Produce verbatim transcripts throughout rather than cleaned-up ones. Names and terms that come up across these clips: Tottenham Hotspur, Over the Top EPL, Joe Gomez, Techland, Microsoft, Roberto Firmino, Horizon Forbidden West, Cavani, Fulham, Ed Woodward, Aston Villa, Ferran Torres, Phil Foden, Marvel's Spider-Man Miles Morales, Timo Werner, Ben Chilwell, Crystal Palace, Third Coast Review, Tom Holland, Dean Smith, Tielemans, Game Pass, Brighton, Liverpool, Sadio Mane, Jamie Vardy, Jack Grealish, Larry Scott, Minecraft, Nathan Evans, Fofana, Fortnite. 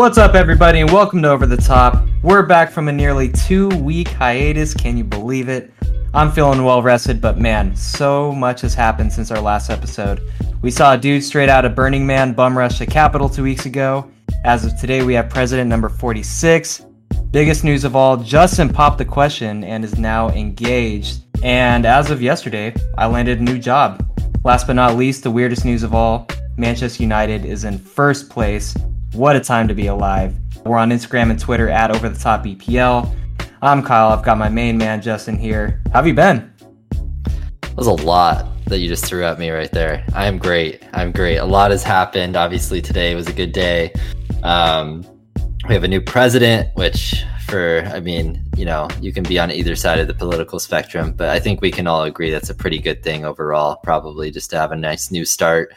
What's up, everybody, and welcome to Over the Top. We're back from a nearly two-week hiatus. Can you believe it? I'm feeling well-rested, but man, so much has happened since our last episode. We saw a dude straight out of Burning Man bum rush the Capitol two weeks ago. As of today, we have President number forty-six. Biggest news of all, Justin popped the question and is now engaged. And as of yesterday, I landed a new job. Last but not least, the weirdest news of all, Manchester United is in first place. What a time to be alive. We're on Instagram and Twitter at Over The Top E P L. I'm Kyle. I've got my main man, Justin, here. How have you been? That was a lot that you just threw at me right there. I am great. I'm great. A lot has happened. Obviously, today was a good day. Um, we have a new president, which for, I mean, you know, you can be on either side of the political spectrum, but I think we can all agree that's a pretty good thing overall, probably just to have a nice new start.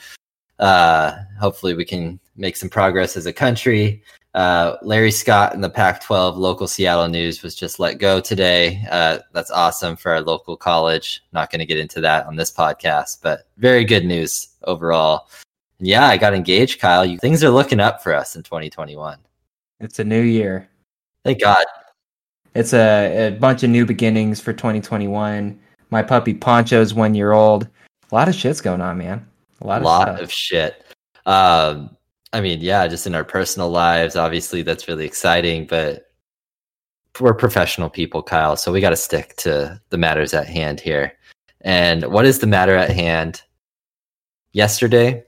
Uh, hopefully we can make some progress as a country. Uh, Larry Scott in the Pac twelve local Seattle news was just let go today. Uh, that's awesome for our local college. Not going to get into that on this podcast, but very good news overall. Yeah, I got engaged, Kyle. You, things are looking up for us in twenty twenty-one. It's a new year. Thank God. It's a, a bunch of new beginnings for twenty twenty-one. My puppy Poncho's one year old. A lot of shit's going on, man. A lot of, lot stuff. of shit. Um, I mean, yeah, just in our personal lives, obviously that's really exciting, but we're professional people, Kyle, so we got to stick to the matters at hand here. And what is the matter at hand? Yesterday,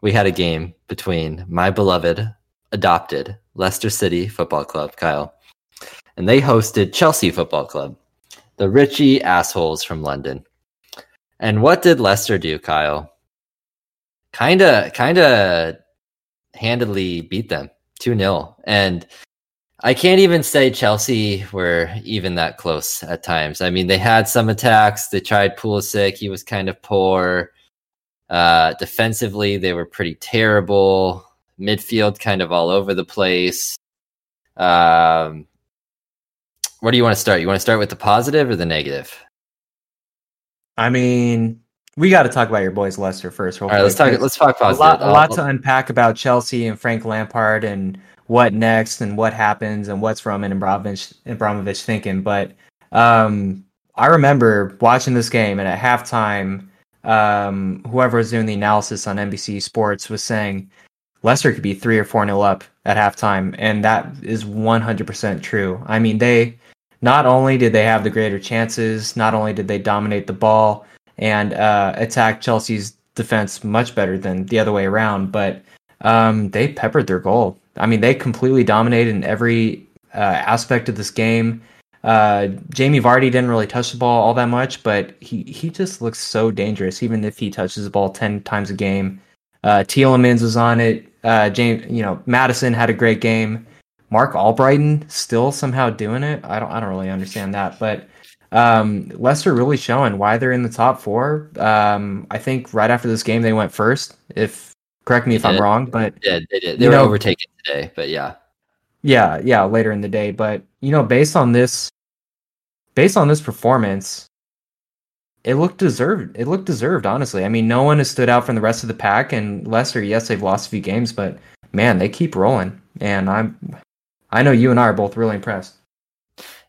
we had a game between my beloved, adopted Leicester City Football Club, Kyle, and they hosted Chelsea Football Club, the Richie assholes from London. And what did Leicester do, Kyle? Kind of, kind of... handily beat them two nil, and I can't even say Chelsea were even that close at times. I mean, they had some attacks. They tried Pulisic. He was kind of poor. Uh, defensively, they were pretty terrible. Midfield kind of all over the place. Um, where do you want to start? You want to start with the positive or the negative? I mean... We got to talk about your boys, Leicester, first. All right, let's talk. Let's talk positive. A lot, a lot to unpack about Chelsea and Frank Lampard and what next and what happens and what's Roman Abramovich, Abramovich thinking. But um, I remember watching this game, and at halftime, um, whoever was doing the analysis on N B C Sports was saying Leicester could be three or four nil up at halftime, and that is one hundred percent true. I mean, they not only did they have the greater chances, not only did they dominate the ball and uh, attack Chelsea's defense much better than the other way around, but um, they peppered their goal. I mean, they completely dominated in every uh, aspect of this game. Uh, Jamie Vardy didn't really touch the ball all that much, but he, he just looks so dangerous, even if he touches the ball ten times a game. Uh, Tielemans was on it. Uh, James, you know, Maddison had a great game. Mark Albrighton still somehow doing it. I don't, I don't really understand that, but. Um, Leicester really showing why they're in the top four. Um, I think right after this game they went first. If correct me if I'm wrong, but yeah, they did. They were overtaken today, but yeah, yeah, yeah. Later in the day, but you know, based on this, based on this performance, it looked deserved. It looked deserved, honestly. I mean, no one has stood out from the rest of the pack. And Leicester, yes, they've lost a few games, but man, they keep rolling. And I'm, I know you and I are both really impressed.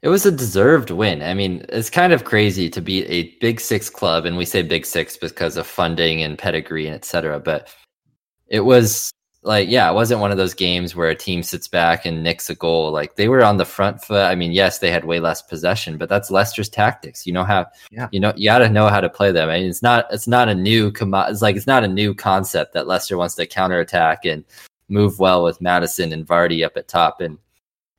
It was a deserved win. I mean, it's kind of crazy to beat a Big Six club, and we say Big Six because of funding and pedigree and et cetera, but it was like, yeah, it wasn't one of those games where a team sits back and nicks a goal. Like, they were on the front foot. I mean, yes, they had way less possession, but that's Leicester's tactics. You know how, yeah. you know, you got to know how to play them. I mean, it's not, it's not a new, commo- it's like, it's not a new concept that Leicester wants to counterattack and move well with Maddison and Vardy up at top. And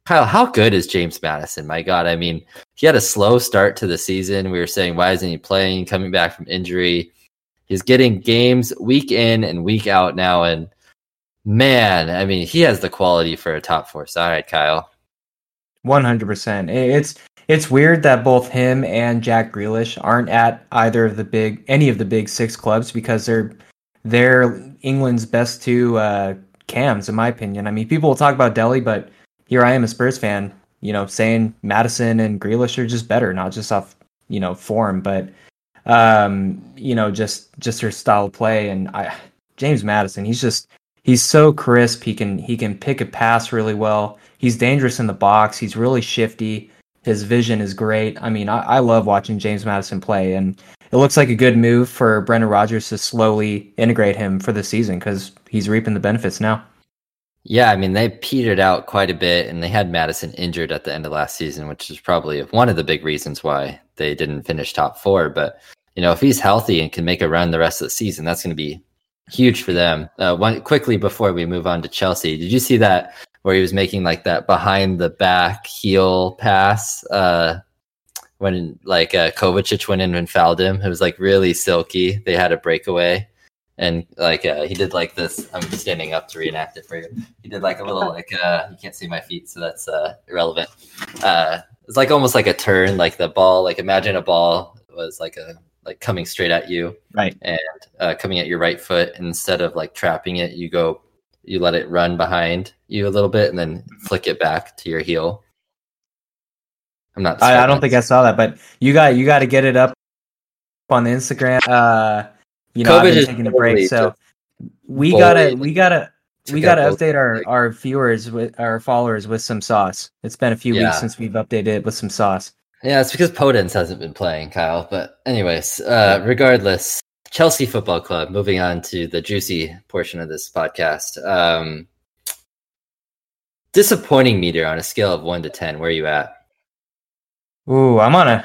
Kyle, how good is James Maddison? My God, I mean, he had a slow start to the season. We were saying, why isn't he playing? Coming back from injury. He's getting games week in and week out now. And man, I mean, he has the quality for a top four side, Kyle. one hundred percent. It's it's weird that both him and Jack Grealish aren't at either of the big, any of the big six clubs because they're, they're England's best two uh, cams, in my opinion. I mean, people will talk about Dele, but here I am, a Spurs fan, you know, saying Maddison and Grealish are just better, not just off, you know, form, but, um, you know, just just her style of play. And I, James Maddison, he's just He's so crisp. He can he can pick a pass really well. He's dangerous in the box. He's really shifty. His vision is great. I mean, I, I love watching James Maddison play, and it looks like a good move for Brendan Rodgers to slowly integrate him for the season because he's reaping the benefits now. Yeah, I mean, they petered out quite a bit, and they had Maddison injured at the end of last season, which is probably one of the big reasons why they didn't finish top four. But, you know, if he's healthy and can make a run the rest of the season, that's going to be huge for them. Uh, one quickly before we move on to Chelsea, did you see that where he was making like that behind the back heel pass uh, when like uh, Kovacic went in and fouled him? It was like really silky. They had a breakaway. And like uh, he did like this. I'm standing up to reenact it for you. He did like a little like uh, you can't see my feet, so that's uh, irrelevant. Uh, it's like almost like a turn, like the ball. Like imagine a ball was like a like coming straight at you, right? And uh, coming at your right foot, and instead of like trapping it, you go, you let it run behind you a little bit, and then flick it back to your heel. I'm not. I, I don't think I saw that, but you got you got to get it up on the Instagram. Uh, You know, COVID I've been is taking a break, so we gotta, we gotta, we gotta update our, our viewers with our followers with some sauce. It's been a few yeah. weeks since we've updated it with some sauce. Yeah, it's because Podence hasn't been playing, Kyle. But anyways, uh, regardless, Chelsea Football Club. Moving on to the juicy portion of this podcast. Um, disappointing meter on a scale of one to ten. Where are you at? Ooh, I'm on a,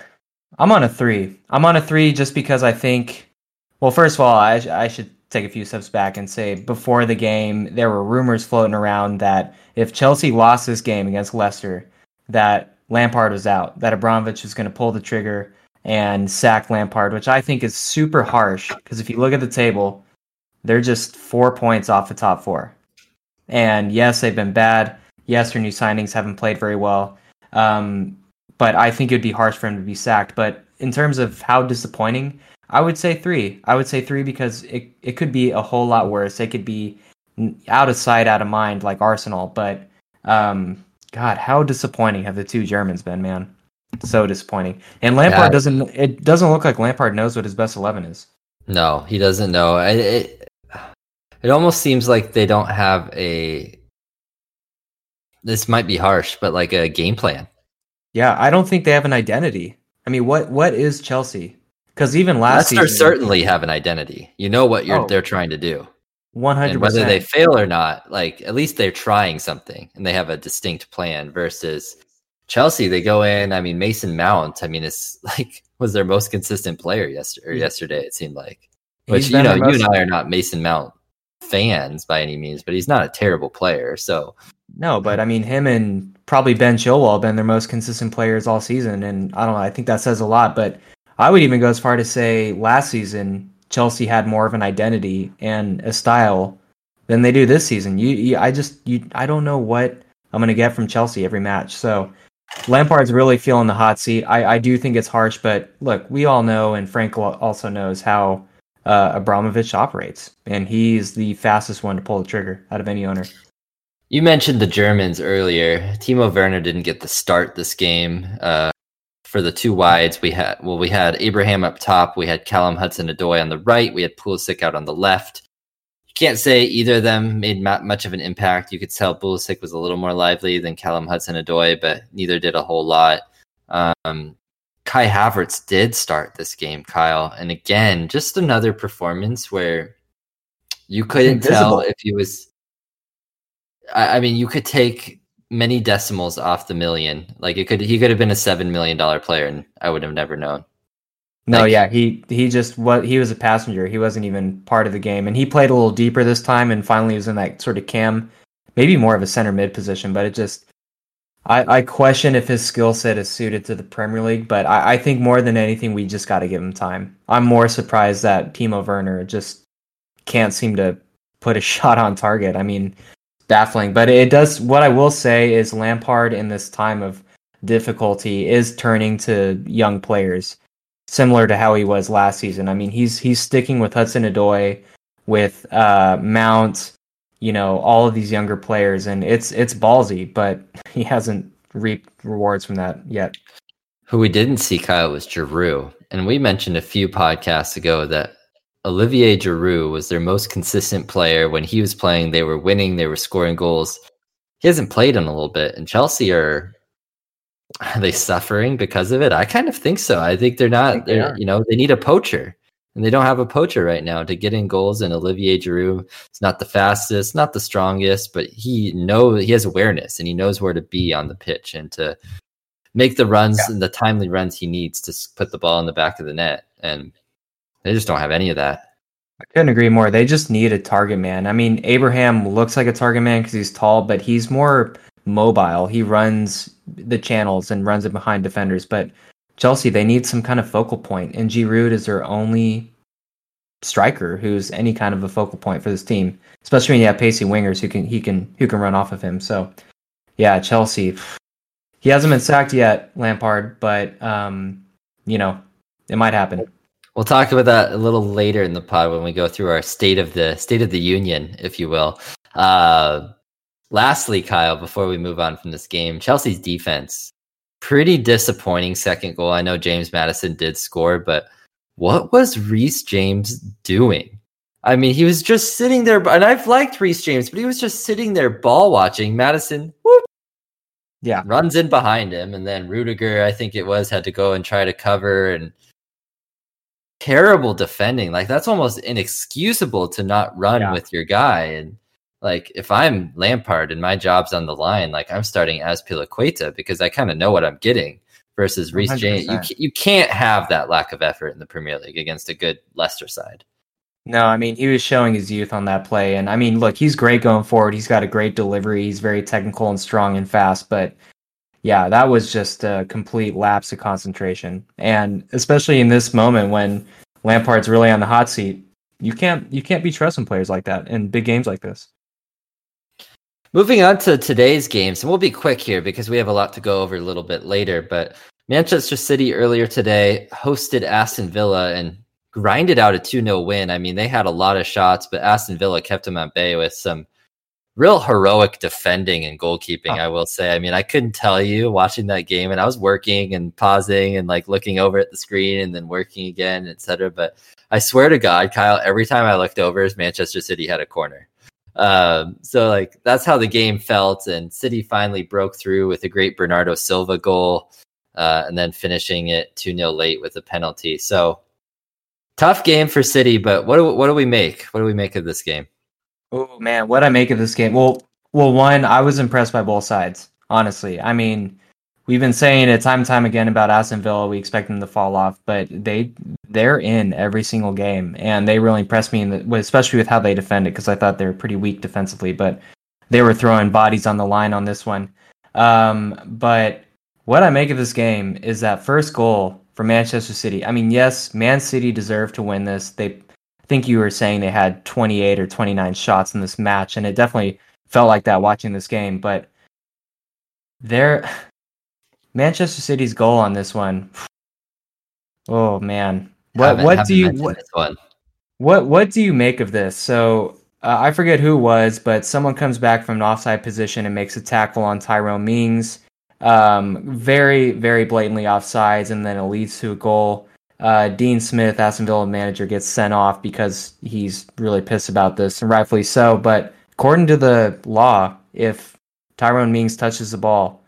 I'm on a three. I'm on a three just because I think. Well, first of all, I, sh- I should take a few steps back and say before the game, there were rumors floating around that if Chelsea lost this game against Leicester, that Lampard was out, that Abramovich was going to pull the trigger and sack Lampard, which I think is super harsh because if you look at the table, they're just four points off the top four. And yes, they've been bad. Yes, their new signings haven't played very well. Um, but I think it would be harsh for him to be sacked. But in terms of how disappointing, I would say three. I would say three because it, it could be a whole lot worse. It could be out of sight, out of mind, like Arsenal. But, um, God, how disappointing have the two Germans been, man? So disappointing. And Lampard yeah. doesn't. It doesn't look like Lampard knows what his best eleven is. No, he doesn't know. It it, it almost seems like they don't have a. This might be harsh, but like a game plan. Yeah, I don't think they have an identity. I mean, what what is Chelsea? Because even last Leicester season, certainly have an identity. You know what you're oh, they're trying to do. One hundred percent. Whether they fail or not, like at least they're trying something and they have a distinct plan. Versus Chelsea, they go in. I mean, Mason Mount. I mean, it's like was their most consistent player yesterday. Yesterday, it seemed like. Which you know, you and I are not Mason Mount fans by any means, but he's not a terrible player. So no, but I mean, him and probably Ben Chilwell have been their most consistent players all season, and I don't know. I think that says a lot, but. I would even go as far to say last season, Chelsea had more of an identity and a style than they do this season. You, you I just, you, I don't know what I'm going to get from Chelsea every match. So Lampard's really feeling the hot seat. I, I do think it's harsh, but look, we all know, and Frank also knows how uh, Abramovich operates, and he's the fastest one to pull the trigger out of any owner. You mentioned the Germans earlier. Timo Werner didn't get the start this game. Uh, For the two wides, we had well, we had Abraham up top. We had Callum Hudson-Odoi on the right. We had Pulisic out on the left. You can't say either of them made not much of an impact. You could tell Pulisic was a little more lively than Callum Hudson-Odoi, but neither did a whole lot. Um, Kai Havertz did start this game, Kyle, and again, just another performance where you couldn't tell if he was. I, I mean, you could take. Many decimals off the million. Like it could, he could have been a seven million dollar player, and I would have never known. No, like, yeah, he he just what he was a passenger. He wasn't even part of the game, and he played a little deeper this time, and finally was in that sort of cam, maybe more of a center mid position. But it just, I, I question if his skill set is suited to the Premier League. But I, I think more than anything, we just got to give him time. I'm more surprised that Timo Werner just can't seem to put a shot on target. I mean. Baffling, but it does. What I will say is Lampard in this time of difficulty is turning to young players, similar to how he was last season. I mean, he's he's sticking with Hudson-Odoi, with uh, Mount, you know, all of these younger players, and it's it's ballsy, but he hasn't reaped rewards from that yet. Who we didn't see, Kyle, was Giroud, and we mentioned a few podcasts ago that Olivier Giroud was their most consistent player. When he was playing, they were winning, they were scoring goals. He hasn't played in a little bit, and Chelsea are are they suffering because of it? I kind of think so. I think they're not. Think they're, they you know, they need a poacher, and they don't have a poacher right now to get in goals. And Olivier Giroud is not the fastest, not the strongest, but he knows he has awareness and he knows where to be on the pitch and to make the runs yeah. and the timely runs he needs to put the ball in the back of the net. And they just don't have any of that. I couldn't agree more. They just need a target man. I mean, Abraham looks like a target man because he's tall, but he's more mobile. He runs the channels and runs it behind defenders. But Chelsea, they need some kind of focal point, and Giroud is their only striker who's any kind of a focal point for this team, especially when you have pacey wingers who can he can who can run off of him. So, yeah, Chelsea. He hasn't been sacked yet, Lampard, but um, you know, it might happen. We'll talk about that a little later in the pod when we go through our state of the state of the union, if you will. Uh, lastly, Kyle, before we move on from this game, Chelsea's defense, pretty disappointing second goal. I know James Maddison did score, but what was Reece James doing? I mean, he was just sitting there, and I've liked Reece James, but he was just sitting there ball watching. Maddison, whoop, yeah, runs in behind him, and then Rudiger, I think it was, had to go and try to cover and. Terrible defending. Like, that's almost inexcusable to not run yeah. with your guy. And like, if I'm Lampard and my job's on the line, like I'm starting Azpilicueta because I kind of know what I'm getting versus Reece James. You, you can't have that lack of effort in the Premier League against a good Leicester side. No, I mean, he was showing his youth on that play. And I mean, look, he's great going forward. He's got a great delivery. He's very technical and strong and fast, but yeah, that was just a complete lapse of concentration. And especially in this moment when Lampard's really on the hot seat, you can't you can't be trusting players like that in big games like this. Moving on to today's games, and we'll be quick here because we have a lot to go over a little bit later, but Manchester City earlier today hosted Aston Villa and grinded out a two nil win. I mean, they had a lot of shots, but Aston Villa kept them at bay with some real heroic defending and goalkeeping, I will say. I mean, I couldn't tell you watching that game, and I was working and pausing and like looking over at the screen and then working again, et cetera. But I swear to God, Kyle, every time I looked over, Manchester City had a corner. Um, so like that's how the game felt, and City finally broke through with a great Bernardo Silva goal, uh, and then finishing it two nil late with a penalty. So tough game for City, but what do, what do we make? What do we make of this game? Oh, man, what I make of this game? Well, well, one, I was impressed by both sides, honestly. I mean, we've been saying it time and time again about Aston Villa. We expect them to fall off, but they, they're in every single game, and they really impressed me, in the, especially with how they defend it, because I thought they were pretty weak defensively, but they were throwing bodies on the line on this one. Um, but what I make of this game is that first goal for Manchester City. I mean, yes, Man City deserved to win this. They... I think you were saying they had twenty-eight or twenty-nine shots in this match, and it definitely felt like that watching this game. But their Manchester City's goal on this one, oh man, what what do you what, what what do you make of this? So uh, I forget who it was, but someone comes back from an offside position and makes a tackle on Tyrone Mings, um, very very blatantly offsides, and then it leads to a goal. Uh, Dean Smith, Aston Villa manager, gets sent off because he's really pissed about this, and rightfully so. But according to the law, if Tyrone Mings touches the ball,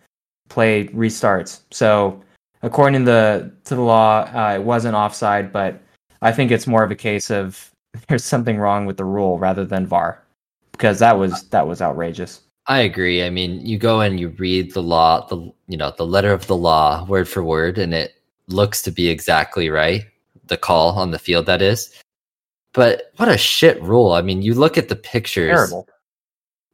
play restarts. So according to the to the law, uh, it wasn't offside, but I think it's more of a case of there's something wrong with the rule rather than V A R, because that was that was outrageous. I agree. I mean, you go and you read the law, the you know the letter of the law, word for word, and it looks to be exactly right, the call on the field, that is. But what a shit rule. I mean, you look at the pictures. Terrible.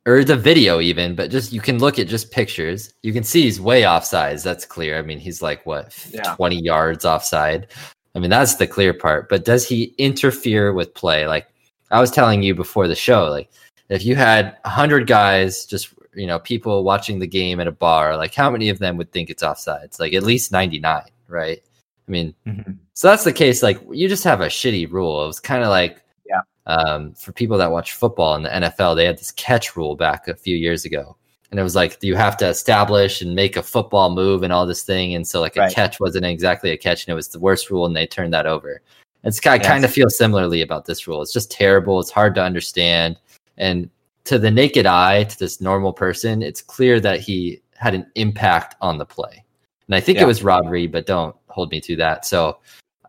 Or the video even, but just you can look at just pictures. You can see he's way offsides. That's clear. I mean, he's like, what, yeah. twenty yards offside? I mean, that's the clear part. But does he interfere with play? Like, I was telling you before the show, like, if you had one hundred guys just, you know, people watching the game at a bar, like, how many of them would think it's offsides? Like, at least ninety-nine. Right. I mean, mm-hmm. So that's the case. Like, you just have a shitty rule. It was kind of like, yeah. um, for people that watch football in the N F L, they had this catch rule back a few years ago. And it was like, you have to establish and make a football move and all this thing. And so like a right. catch wasn't exactly a catch, and it was the worst rule. And they turned that over. It's I yes. kind of feel similarly about this rule. It's just terrible. It's hard to understand. And to the naked eye, to this normal person, it's clear that he had an impact on the play. And I think yeah. it was robbery, but don't hold me to that. So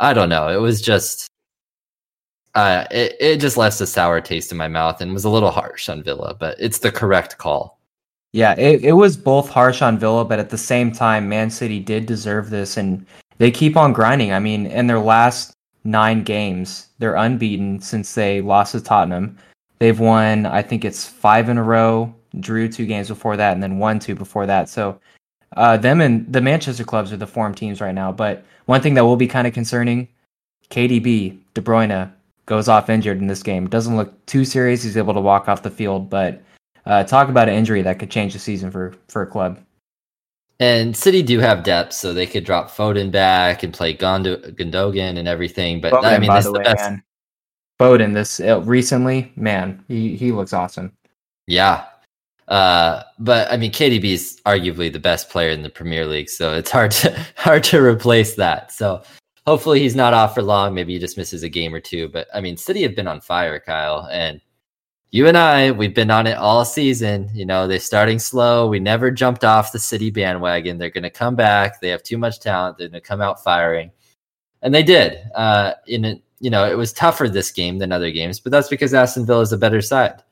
I don't know. It was just, uh, it, it just left a sour taste in my mouth and was a little harsh on Villa, but it's the correct call. Yeah, it, it was both harsh on Villa, but at the same time, Man City did deserve this, and they keep on grinding. I mean, in their last nine games, they're unbeaten since they lost to Tottenham. They've won, I think it's five in a row, drew two games before that, and then won two before that. So uh, them and the Manchester clubs are the form teams right now. But one thing that will be kind of concerning, K D B, De Bruyne, goes off injured in this game. Doesn't look too serious. He's able to walk off the field, but uh, talk about an injury that could change the season for, for a club. And City do have depth, so they could drop Foden back and play Gondo- Gundogan and everything. But Foden, I mean, this is the, the way, best. Man. Foden, this uh, recently, man, he, he looks awesome. Yeah. Uh, but I mean, K D B is arguably the best player in the Premier League, so it's hard to hard to replace that. So hopefully he's not off for long. Maybe he just misses a game or two. But I mean, City have been on fire, Kyle, and you and I, we've been on it all season. You know, they're starting slow. We never jumped off the City bandwagon. They're going to come back. They have too much talent. They're going to come out firing. And they did. Uh, in a, you know, it was tougher this game than other games, but that's because Aston Villa is a better side.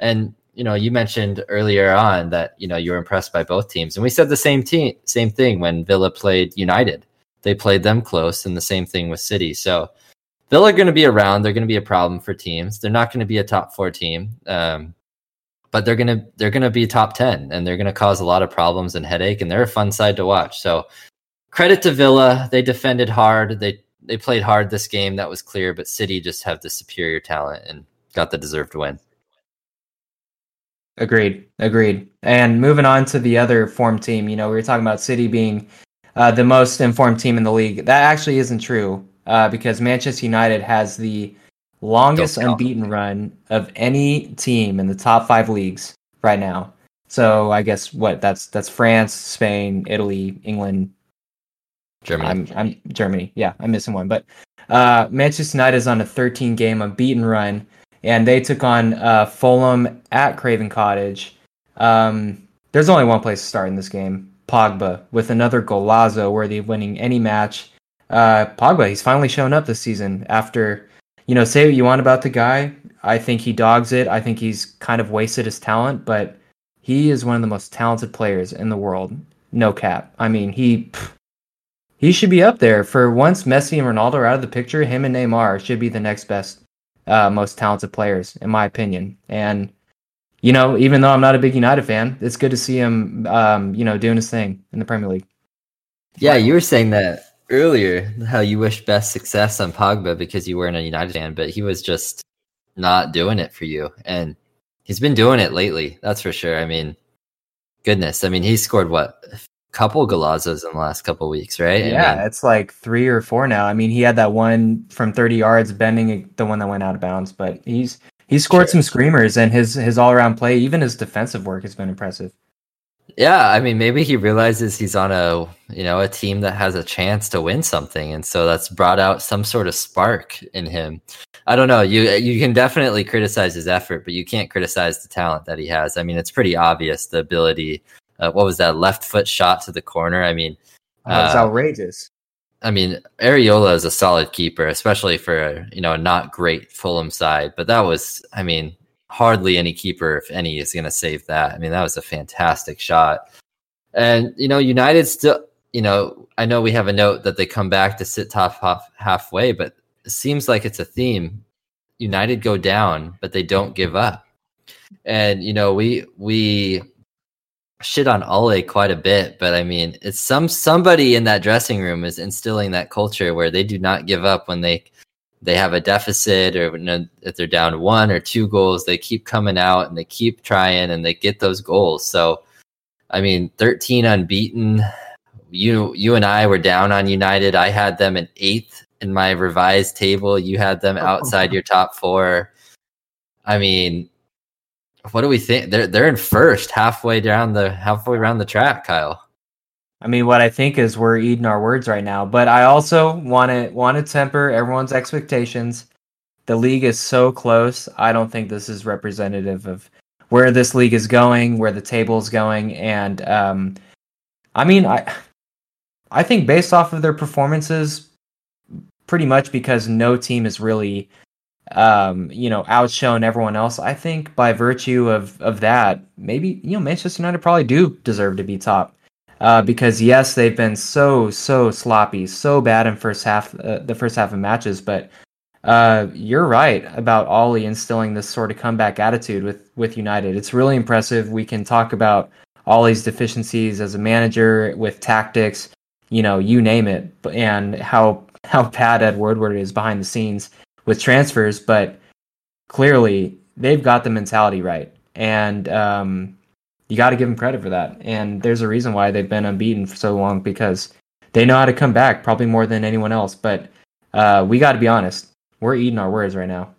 And, you know, you mentioned earlier on that, you know, you were impressed by both teams. And we said the same team, same thing when Villa played United. They played them close, and the same thing with City. So Villa are going to be around. They're going to be a problem for teams. They're not going to be a top four team, um, but they're going to they're going to be top ten, and they're going to cause a lot of problems and headache. And they're a fun side to watch. So credit to Villa. They defended hard. They they played hard this game. That was clear. But City just have the superior talent and got the deserved win. Agreed. Agreed. And moving on to the other form team. You know, we were talking about City being uh, the most informed team in the league. That actually isn't true. Uh, because Manchester United has the longest unbeaten run of any team in the top five leagues right now. So I guess what that's that's France, Spain, Italy, England, Germany. I'm, I'm Germany. Yeah, I'm missing one. But uh, Manchester United is on a thirteen game unbeaten run, and they took on uh, Fulham at Craven Cottage. Um, there's only one place to start in this game: Pogba, with another golazo worthy of winning any match. Uh, Pogba, he's finally shown up this season after, you know, say what you want about the guy. I think he dogs it. I think he's kind of wasted his talent, but he is one of the most talented players in the world. No cap. I mean, he he should be up there. For once Messi and Ronaldo are out of the picture, him and Neymar should be the next best, uh, most talented players, in my opinion. And, you know, even though I'm not a big United fan, it's good to see him, um, you know, doing his thing in the Premier League. Yeah, you were saying that earlier, how you wish best success on Pogba because you weren't a United fan, but he was just not doing it for you. And he's been doing it lately, that's for sure. I mean, goodness. I mean, he scored, what, a couple golazos in the last couple weeks, right? Yeah, I mean, it's like three or four now. I mean, he had that one from thirty yards, bending the one that went out of bounds, but he's he scored sure. some screamers, and his, his all-around play, even his defensive work, has been impressive. Yeah, I mean, maybe he realizes he's on a, you know, a team that has a chance to win something, and so that's brought out some sort of spark in him. I don't know. You you can definitely criticize his effort, but you can't criticize the talent that he has. I mean, it's pretty obvious, the ability. Uh, what was that left foot shot to the corner? I mean, uh, it's outrageous. I mean, Areola is a solid keeper, especially for a, you know, a not great Fulham side. But that was, I mean, hardly any keeper, if any, is going to save that. I mean, that was a fantastic shot. And, you know, United still, you know, I know we have a note that they come back to sit top half, halfway, but it seems like it's a theme. United go down, but they don't give up. And, you know, we we shit on Ole quite a bit, but I mean, it's some somebody in that dressing room is instilling that culture where they do not give up when they They have a deficit, or if they're down one or two goals, they keep coming out and they keep trying and they get those goals. So, I mean, thirteen unbeaten. You you and I were down on United. I had them in eighth in my revised table. You had them outside your top four. I mean, what do we think? They're they're in first, halfway down the halfway around the track, Kyle. I mean, what I think is we're eating our words right now. But I also want to want to temper everyone's expectations. The league is so close. I don't think this is representative of where this league is going, where the table is going. And um, I mean, I I think based off of their performances, pretty much because no team is really, um, you know, outshone everyone else. I think by virtue of, of that, maybe, you know, Manchester United probably do deserve to be top. Uh, because yes, they've been so so sloppy, so bad in first half, uh, the first half of matches. But uh, you're right about Ollie instilling this sort of comeback attitude with, with United. It's really impressive. We can talk about Ollie's deficiencies as a manager with tactics, you know, you name it, and how how bad Ed Woodward is behind the scenes with transfers. But clearly, they've got the mentality right, and. Um, You got to give them credit for that. And there's a reason why they've been unbeaten for so long, because they know how to come back probably more than anyone else. But uh, we got to be honest. We're eating our words right now.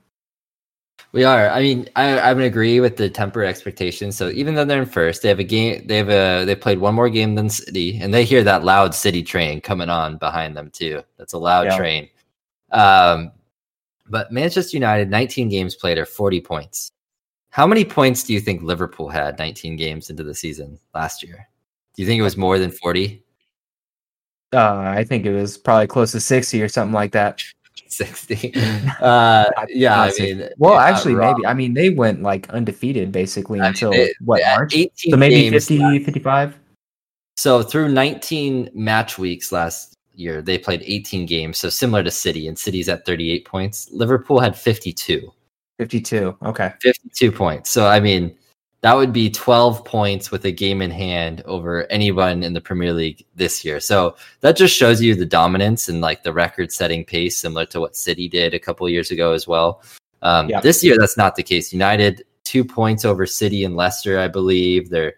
We are. I mean, I, I would agree with the tempered expectations. So even though they're in first, they have a game. They have a. They played one more game than City, and they hear that loud City train coming on behind them too. That's a loud yeah. train. Um, but Manchester United, nineteen games played, are forty points. How many points do you think Liverpool had nineteen games into the season last year? Do you think it was more than forty? Uh, I think it was probably close to sixty or something like that. sixty. Uh, yeah, I mean, well, actually, maybe. I mean, they went like undefeated basically I until mean, they, what, March? So maybe fifty, fifty-five? So through nineteen match weeks last year, they played eighteen games. So similar to City, and City's at thirty-eight points. Liverpool had fifty-two. fifty-two. Okay. fifty-two points. So, I mean, that would be twelve points with a game in hand over anyone in the Premier League this year. So that just shows you the dominance and like the record setting pace, similar to what City did a couple years ago as well. Um, yeah. This year, that's not the case. United, two points over City and Leicester, I believe. They're,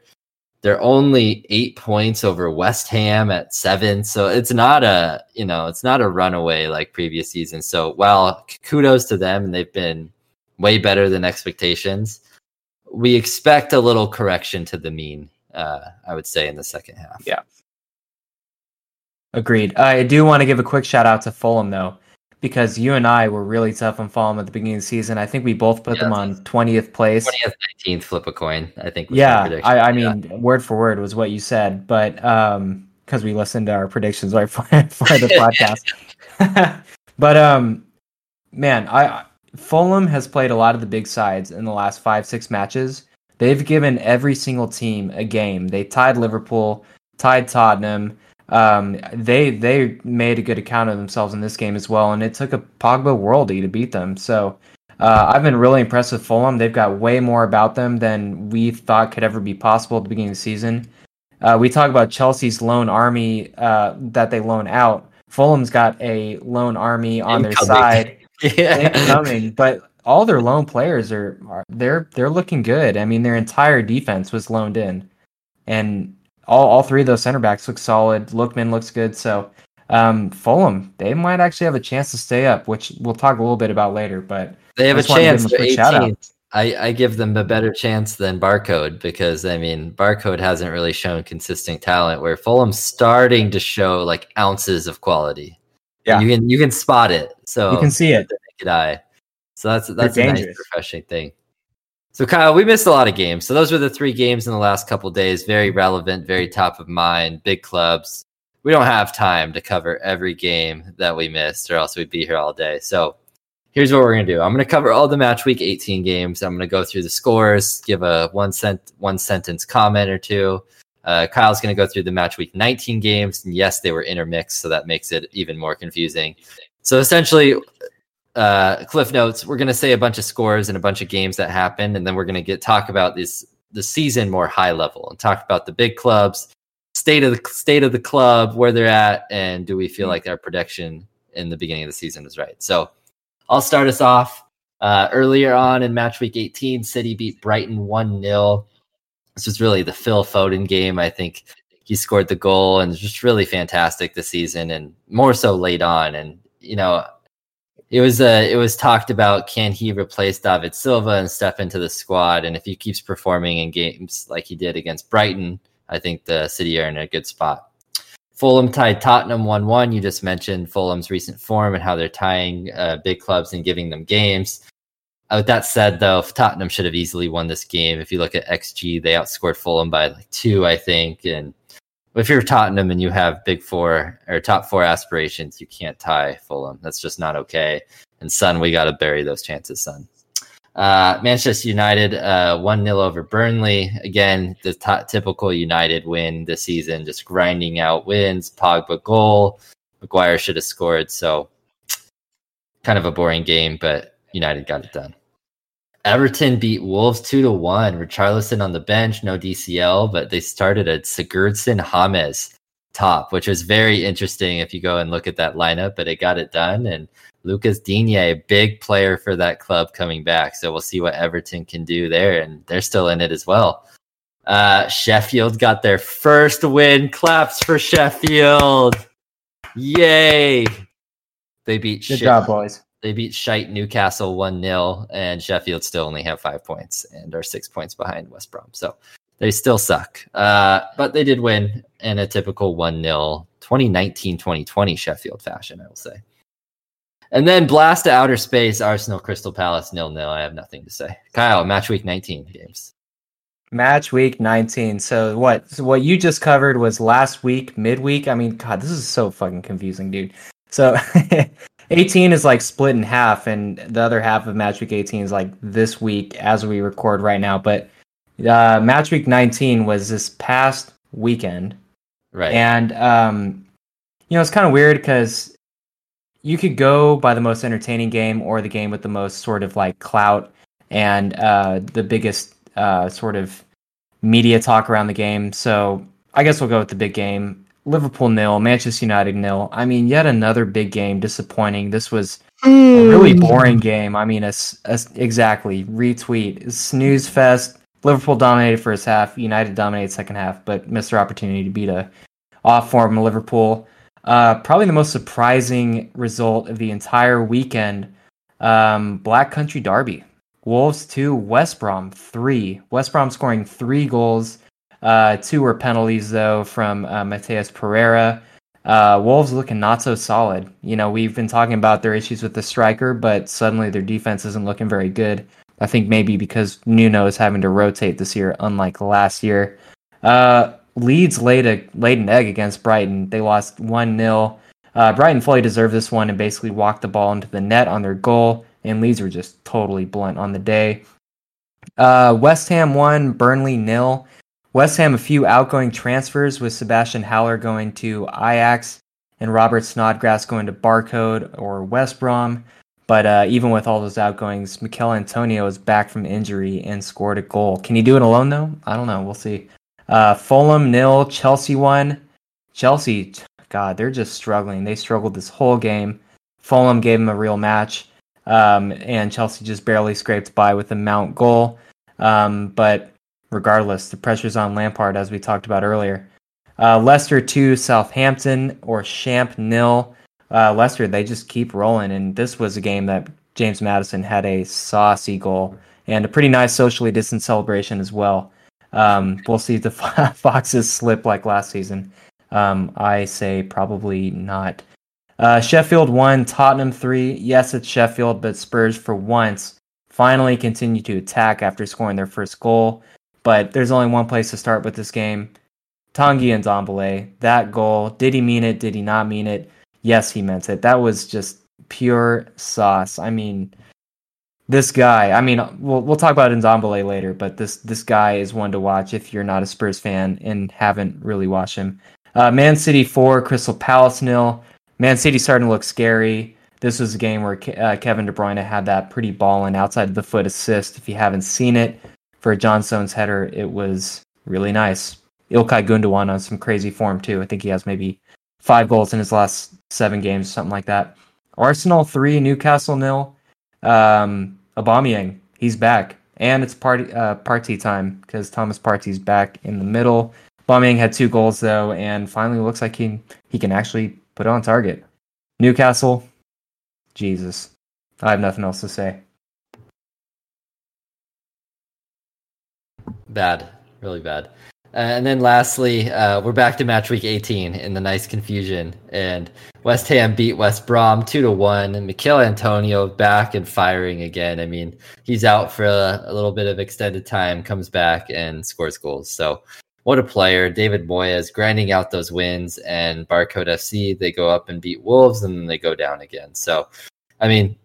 they're only eight points over West Ham at seven. So it's not a, you know, it's not a runaway like previous seasons. So while kudos to them, and they've been way better than expectations, we expect a little correction to the mean, uh, I would say, in the second half. Yeah. Agreed. I do want to give a quick shout out to Fulham, though, because you and I were really tough on Fulham at the beginning of the season. I think we both put yeah, them on twentieth place. twentieth, nineteenth, flip a coin, I think. Was yeah, prediction. I, I yeah. mean, word for word was what you said, but because um, we listened to our predictions right for, for the podcast. But, um, man, I... Fulham has played a lot of the big sides in the last five, six matches. They've given every single team a game. They tied Liverpool, tied Tottenham. Um, they they made a good account of themselves in this game as well, and it took a Pogba worldie to beat them. So uh, I've been really impressed with Fulham. They've got way more about them than we thought could ever be possible at the beginning of the season. Uh, we talk about Chelsea's lone army uh, that they loan out. Fulham's got a lone army on their side. Yeah, coming, but all their loan players are, are they're they're looking good. I mean, their entire defense was loaned in, and all all three of those center backs look solid. Lookman looks good, so um, Fulham, they might actually have a chance to stay up, which we'll talk a little bit about later. But they have a chance. They're eighteenth. I, I give them a better chance than Barcode, because I mean Barcode hasn't really shown consistent talent. Where Fulham's starting to show like ounces of quality. Yeah. You can you can spot it, so you can see it with the naked eye. So that's that's They're a dangerous. nice, refreshing thing. So Kyle, we missed a lot of games. So those were the three games in the last couple of days. Very relevant, very top of mind, big clubs. We don't have time to cover every game that we missed, or else we'd be here all day. So here's what we're gonna do. I'm gonna cover all the match week eighteen games. I'm gonna go through the scores, give a one cent one sentence comment or two. Uh, Kyle's going to go through the match week nineteen games. And yes, they were intermixed, so that makes it even more confusing. So essentially, uh, Cliff Notes, we're going to say a bunch of scores and a bunch of games that happened, and then we're going to get talk about this the season more high level and talk about the big clubs, state of the state of the club, where they're at, and do we feel like our prediction in the beginning of the season was right. So I'll start us off. Uh, earlier on in match week eighteen, City beat Brighton one nil. This was really the Phil Foden game. I think he scored the goal and was just really fantastic this season, and more so late on. And, you know, it was uh, it was talked about, can he replace David Silva and step into the squad? And if he keeps performing in games like he did against Brighton, I think the City are in a good spot. Fulham tied Tottenham one one. You just mentioned Fulham's recent form and how they're tying uh, big clubs and giving them games. Uh, with that said, though, Tottenham should have easily won this game. If you look at X G, they outscored Fulham by like two, I think. And if you're Tottenham and you have big four or top four aspirations, you can't tie Fulham. That's just not okay. And son, we got to bury those chances, son. Uh, Manchester United, uh, one nil over Burnley. Again, the t- typical United win this season, just grinding out wins. Pogba goal. Maguire should have scored. So kind of a boring game, but United got it done. Everton beat Wolves two to one. Richarlison on the bench, no D C L, but they started at Sigurdsson James top, which was very interesting if you go and look at that lineup, but it got it done. And Lucas Digne, a big player for that club coming back. So we'll see what Everton can do there. And they're still in it as well. Uh, Sheffield got their first win. Claps for Sheffield. Yay. They beat Sheffield. Good job, boys. They beat shite Newcastle one nil, and Sheffield still only have five points and are six points behind West Brom. So they still suck. Uh, but they did win in a typical one nil twenty nineteen twenty twenty Sheffield fashion, I will say. And then blast to outer space, Arsenal, Crystal Palace, nil nil. I have nothing to say. Kyle, match week nineteen games. Match week nineteen. So what so what you just covered was last week, midweek. I mean, God, this is so fucking confusing, dude. So eighteen is like split in half, and the other half of match week eighteen is like this week as we record right now. But uh, match week nineteen was this past weekend. Right. And, um, you know, it's kind of weird because you could go by the most entertaining game or the game with the most sort of like clout and uh, the biggest uh, sort of media talk around the game. So I guess we'll go with the big game. Liverpool nil, Manchester United nil. I mean, yet another big game. Disappointing. This was a really boring game. I mean, a, a, exactly. Retweet. Snooze fest. Liverpool dominated first half. United dominated second half, but missed their opportunity to beat a off-form Liverpool. Uh, probably the most surprising result of the entire weekend, um, Black Country Derby. Wolves two, West Brom three. West Brom scoring three goals. Uh, two were penalties, though, from uh, Mateus Pereira. Uh, Wolves looking not so solid. You know, we've been talking about their issues with the striker, but suddenly their defense isn't looking very good. I think maybe because Nuno is having to rotate this year, unlike last year. Uh... Leeds laid a laid an egg against Brighton. They lost one nil. Uh, Brighton fully deserved this one and basically walked the ball into the net on their goal, and Leeds were just totally blunt on the day. Uh, West Ham won, Burnley nil. West Ham a few outgoing transfers with Sebastian Haller going to Ajax and Robert Snodgrass going to Barcode or West Brom. But uh, even with all those outgoings, Mikel Antonio is back from injury and scored a goal. Can he do it alone, though? I don't know. We'll see. Uh, Fulham nil, Chelsea one. Chelsea, God, they're just struggling. They struggled this whole game. Fulham gave them a real match, um, and Chelsea just barely scraped by with a Mount goal. Um, but regardless, the pressure's on Lampard, as we talked about earlier. Uh, Leicester two, Southampton or Champ nil. Uh, Leicester, they just keep rolling, and this was a game that James Maddison had a saucy goal and a pretty nice socially distant celebration as well. Um, we'll see if the Foxes slip like last season. Um, I say probably not. Uh, Sheffield one, Tottenham three. Yes, it's Sheffield, but Spurs for once finally continue to attack after scoring their first goal. But there's only one place to start with this game. Tanguy and Ndombele, that goal, did he mean it? Did he not mean it? Yes, he meant it. That was just pure sauce. I mean... This guy, I mean, we'll we'll talk about Ndombele later, but this this guy is one to watch if you're not a Spurs fan and haven't really watched him. Uh, Man City four, Crystal Palace nil. Man City starting to look scary. This was a game where Ke- uh, Kevin De Bruyne had that pretty ball and outside of the foot assist. If you haven't seen it, for John Stones' header, it was really nice. Ilkay Gundogan on some crazy form too. I think he has maybe five goals in his last seven games, something like that. Arsenal three, Newcastle nil. Um, Aubameyang, he's back, and it's party uh, Partey time because Thomas Partey's back in the middle. Aubameyang had two goals though, and finally looks like he he can actually put it on target. Newcastle, Jesus, I have nothing else to say. Bad, really bad. Uh, and then lastly, uh, we're back to match week eighteen in the nice confusion. And West Ham beat West Brom two to one. And Mikel Antonio back and firing again. I mean, he's out for a, a little bit of extended time, comes back and scores goals. So what a player. David Moyes grinding out those wins. And Barcode F C, they go up and beat Wolves, and then they go down again. So, I mean,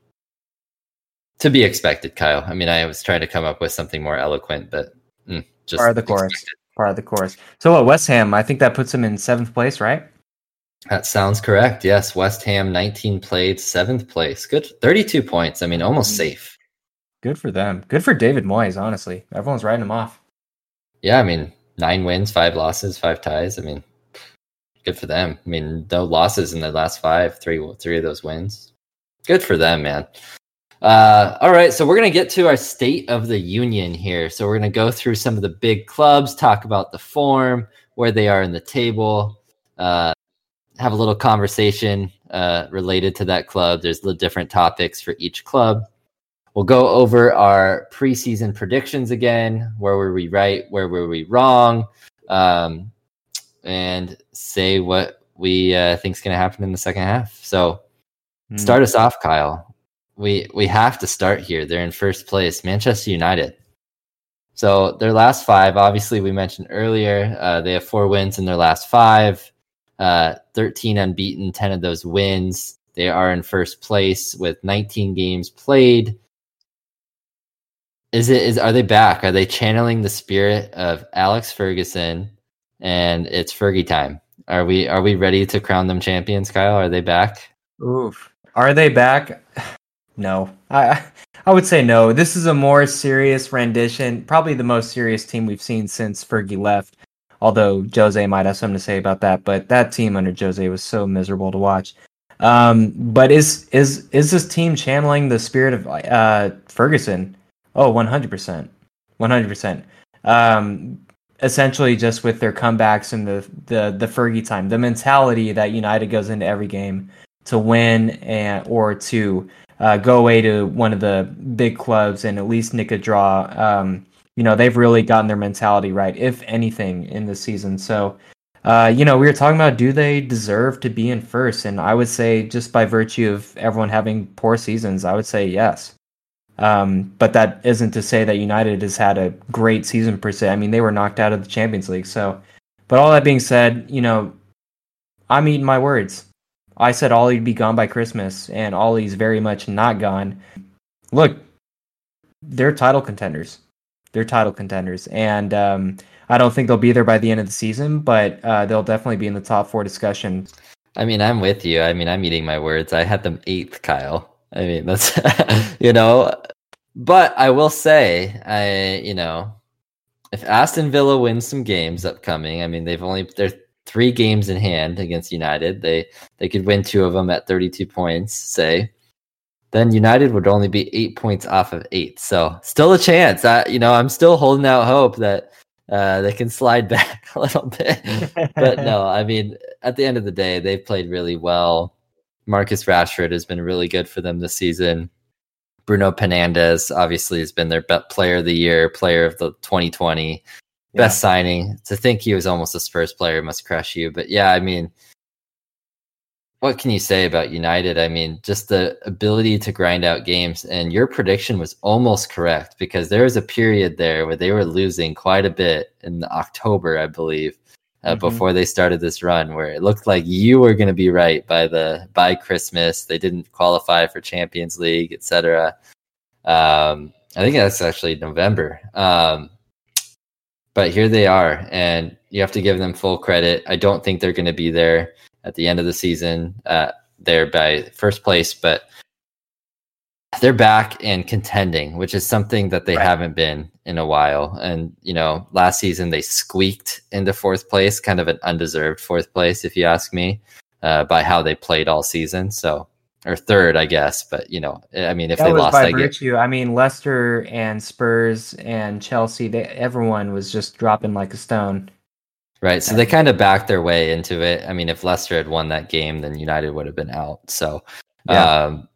to be expected, Kyle. I mean, I was trying to come up with something more eloquent, but mm, just part of the course. Expected. Part of the course. So what, West Ham, I think that puts them in seventh place, right? That sounds correct. Yes, West Ham, nineteen played, seventh place. Good. thirty-two points. I mean, almost safe. Good for them. Good for David Moyes, honestly. Everyone's writing him off. Yeah, I mean, nine wins, five losses, five ties. I mean, good for them. I mean, no losses in their last five, three, three of those wins. Good for them, man. Uh, all right, so we're going to get to our State of the Union here. So we're going to go through some of the big clubs, talk about the form, where they are in the table, uh, have a little conversation uh, related to that club. There's the different topics for each club. We'll go over our preseason predictions again. Where were we right? Where were we wrong? Um, and say what we uh, think is going to happen in the second half. So mm. start us off, Kyle. We we have to start here. They're in first place, Manchester United. So their last five, obviously we mentioned earlier, uh, they have four wins in their last five, uh, thirteen unbeaten, ten of those wins. They are in first place with nineteen games played. Is it is are they back? Are they channeling the spirit of Alex Ferguson and it's Fergie time? Are we are we ready to crown them champions, Kyle? Are they back? Oof. Are they back? No, I I would say no. This is a more serious rendition, probably the most serious team we've seen since Fergie left, although Jose might have something to say about that, but that team under Jose was so miserable to watch. Um, but is is is this team channeling the spirit of uh, Ferguson? Oh, one hundred percent. one hundred percent. Um, essentially just with their comebacks and the, the, the Fergie time, the mentality that United goes into every game to win and or to Uh, go away to one of the big clubs and at least nick a draw. Um, you know, they've really gotten their mentality right, if anything, in this season. So, uh, you know, we were talking about, do they deserve to be in first? And I would say just by virtue of everyone having poor seasons, I would say yes. Um, but that isn't to say that United has had a great season per se. I mean, they were knocked out of the Champions League. So, but all that being said, you know, I'm eating my words. I said Ollie'd be gone by Christmas, and Ollie's very much not gone. Look, they're title contenders. They're title contenders. And um, I don't think they'll be there by the end of the season, but uh, they'll definitely be in the top four discussion. I mean, I'm with you. I mean, I'm eating my words. I had them eighth, Kyle. I mean, that's, you know. But I will say, I you know, if Aston Villa wins some games upcoming, I mean, they've only... they're three games in hand against United. They they could win two of them at thirty-two points, say. Then United would only be eight points off of eight. So still a chance. I, you know, I'm still holding out hope that uh, they can slide back a little bit. But no, I mean, at the end of the day, they've played really well. Marcus Rashford has been really good for them this season. Bruno Fernandes obviously has been their best player of the year, player of the twenty twenty. Best yeah. signing. To think he was almost a Spurs player must crush you. But yeah, I mean, what can you say about United? I mean, just the ability to grind out games. And your prediction was almost correct because there was a period there where they were losing quite a bit in October, I believe, uh, mm-hmm. before they started this run where it looked like you were going to be right by the by Christmas. They didn't qualify for Champions League, et cetera. Um, I think that's actually November. Um, But here they are, and you have to give them full credit. I don't think they're going to be there at the end of the season. Uh, they're by first place, but they're back and contending, which is something that they right. haven't been in a while. And, you know, last season they squeaked into fourth place, kind of an undeserved fourth place, if you ask me, uh, by how they played all season. So, or third, I guess. But, you know, I mean, if that they lost, I get you. I mean, Leicester and Spurs and Chelsea, they, everyone was just dropping like a stone. Right. So they kind of backed their way into it. I mean, if Leicester had won that game, then United would have been out. So yeah. um,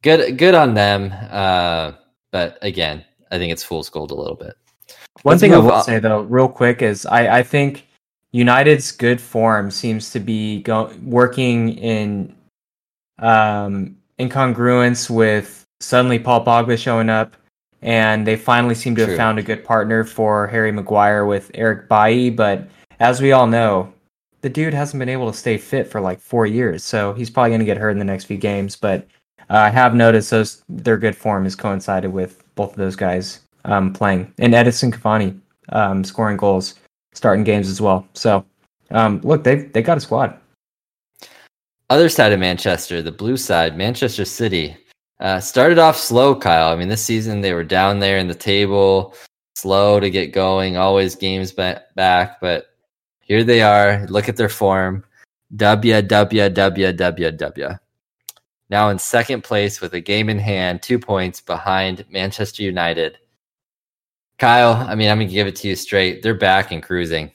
good, good on them. Uh, but again, I think it's fool's gold a little bit. One That's thing I will up. say, though, real quick, is I, I think United's good form seems to be go- working in um, incongruence with suddenly Paul Pogba showing up, and they finally seem to True. have found a good partner for Harry Maguire with Eric Bailly. But as we all know, the dude hasn't been able to stay fit for like four years, so he's probably going to get hurt in the next few games. But uh, I have noticed those their good form has coincided with both of those guys um, playing, and Edinson Cavani um, scoring goals, starting games as well. So, um, look, they they got a squad. Other side of Manchester, the blue side, Manchester City uh, started off slow. Kyle, I mean, this season they were down there in the table, slow to get going, always games back, but. Here they are. Look at their form. W, W, W, W, W. Now in second place with a game in hand, two points behind Manchester United. Kyle, I mean, I'm going to give it to you straight. They're back and cruising.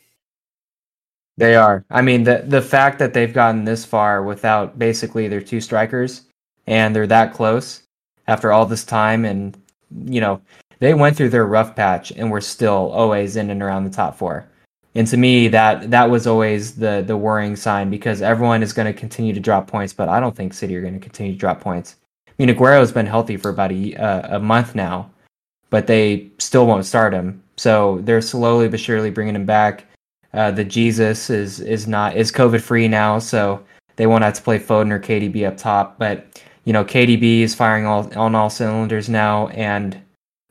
They are. I mean, the, the fact that they've gotten this far without basically their two strikers, and they're that close after all this time, and, you know, they went through their rough patch and were still always in and around the top four. And to me, that that was always the, the worrying sign, because everyone is going to continue to drop points, but I don't think City are going to continue to drop points. I mean, Aguero's been healthy for about a, uh, a month now, but they still won't start him. So they're slowly but surely bringing him back. Uh, the Jesus is is not is COVID free now, so they won't have to play Foden or K D B up top. But you know, K D B is firing all, on all cylinders now, and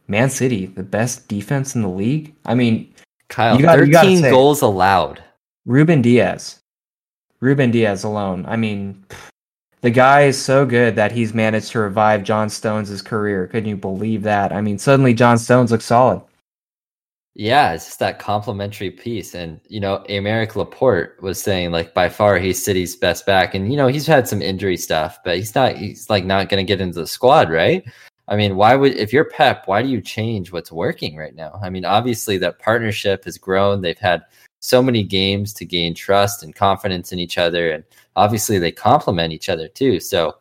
Man City, the best defense in the league. I mean. Kyle, you got, thirteen you goals allowed. Ruben Diaz. Ruben Diaz alone. I mean, the guy is so good that he's managed to revive John Stones' career. Couldn't you believe that? I mean, suddenly John Stones looks solid. Yeah, it's just that complimentary piece. And, you know, Aymeric Laporte was saying, like, by far he's City's best back. And, you know, he's had some injury stuff, but he's not, he's like not going to get into the squad, right? I mean, why would, if you're Pep, why do you change what's working right now? I mean, obviously that partnership has grown. They've had so many games to gain trust and confidence in each other. And obviously they complement each other too. So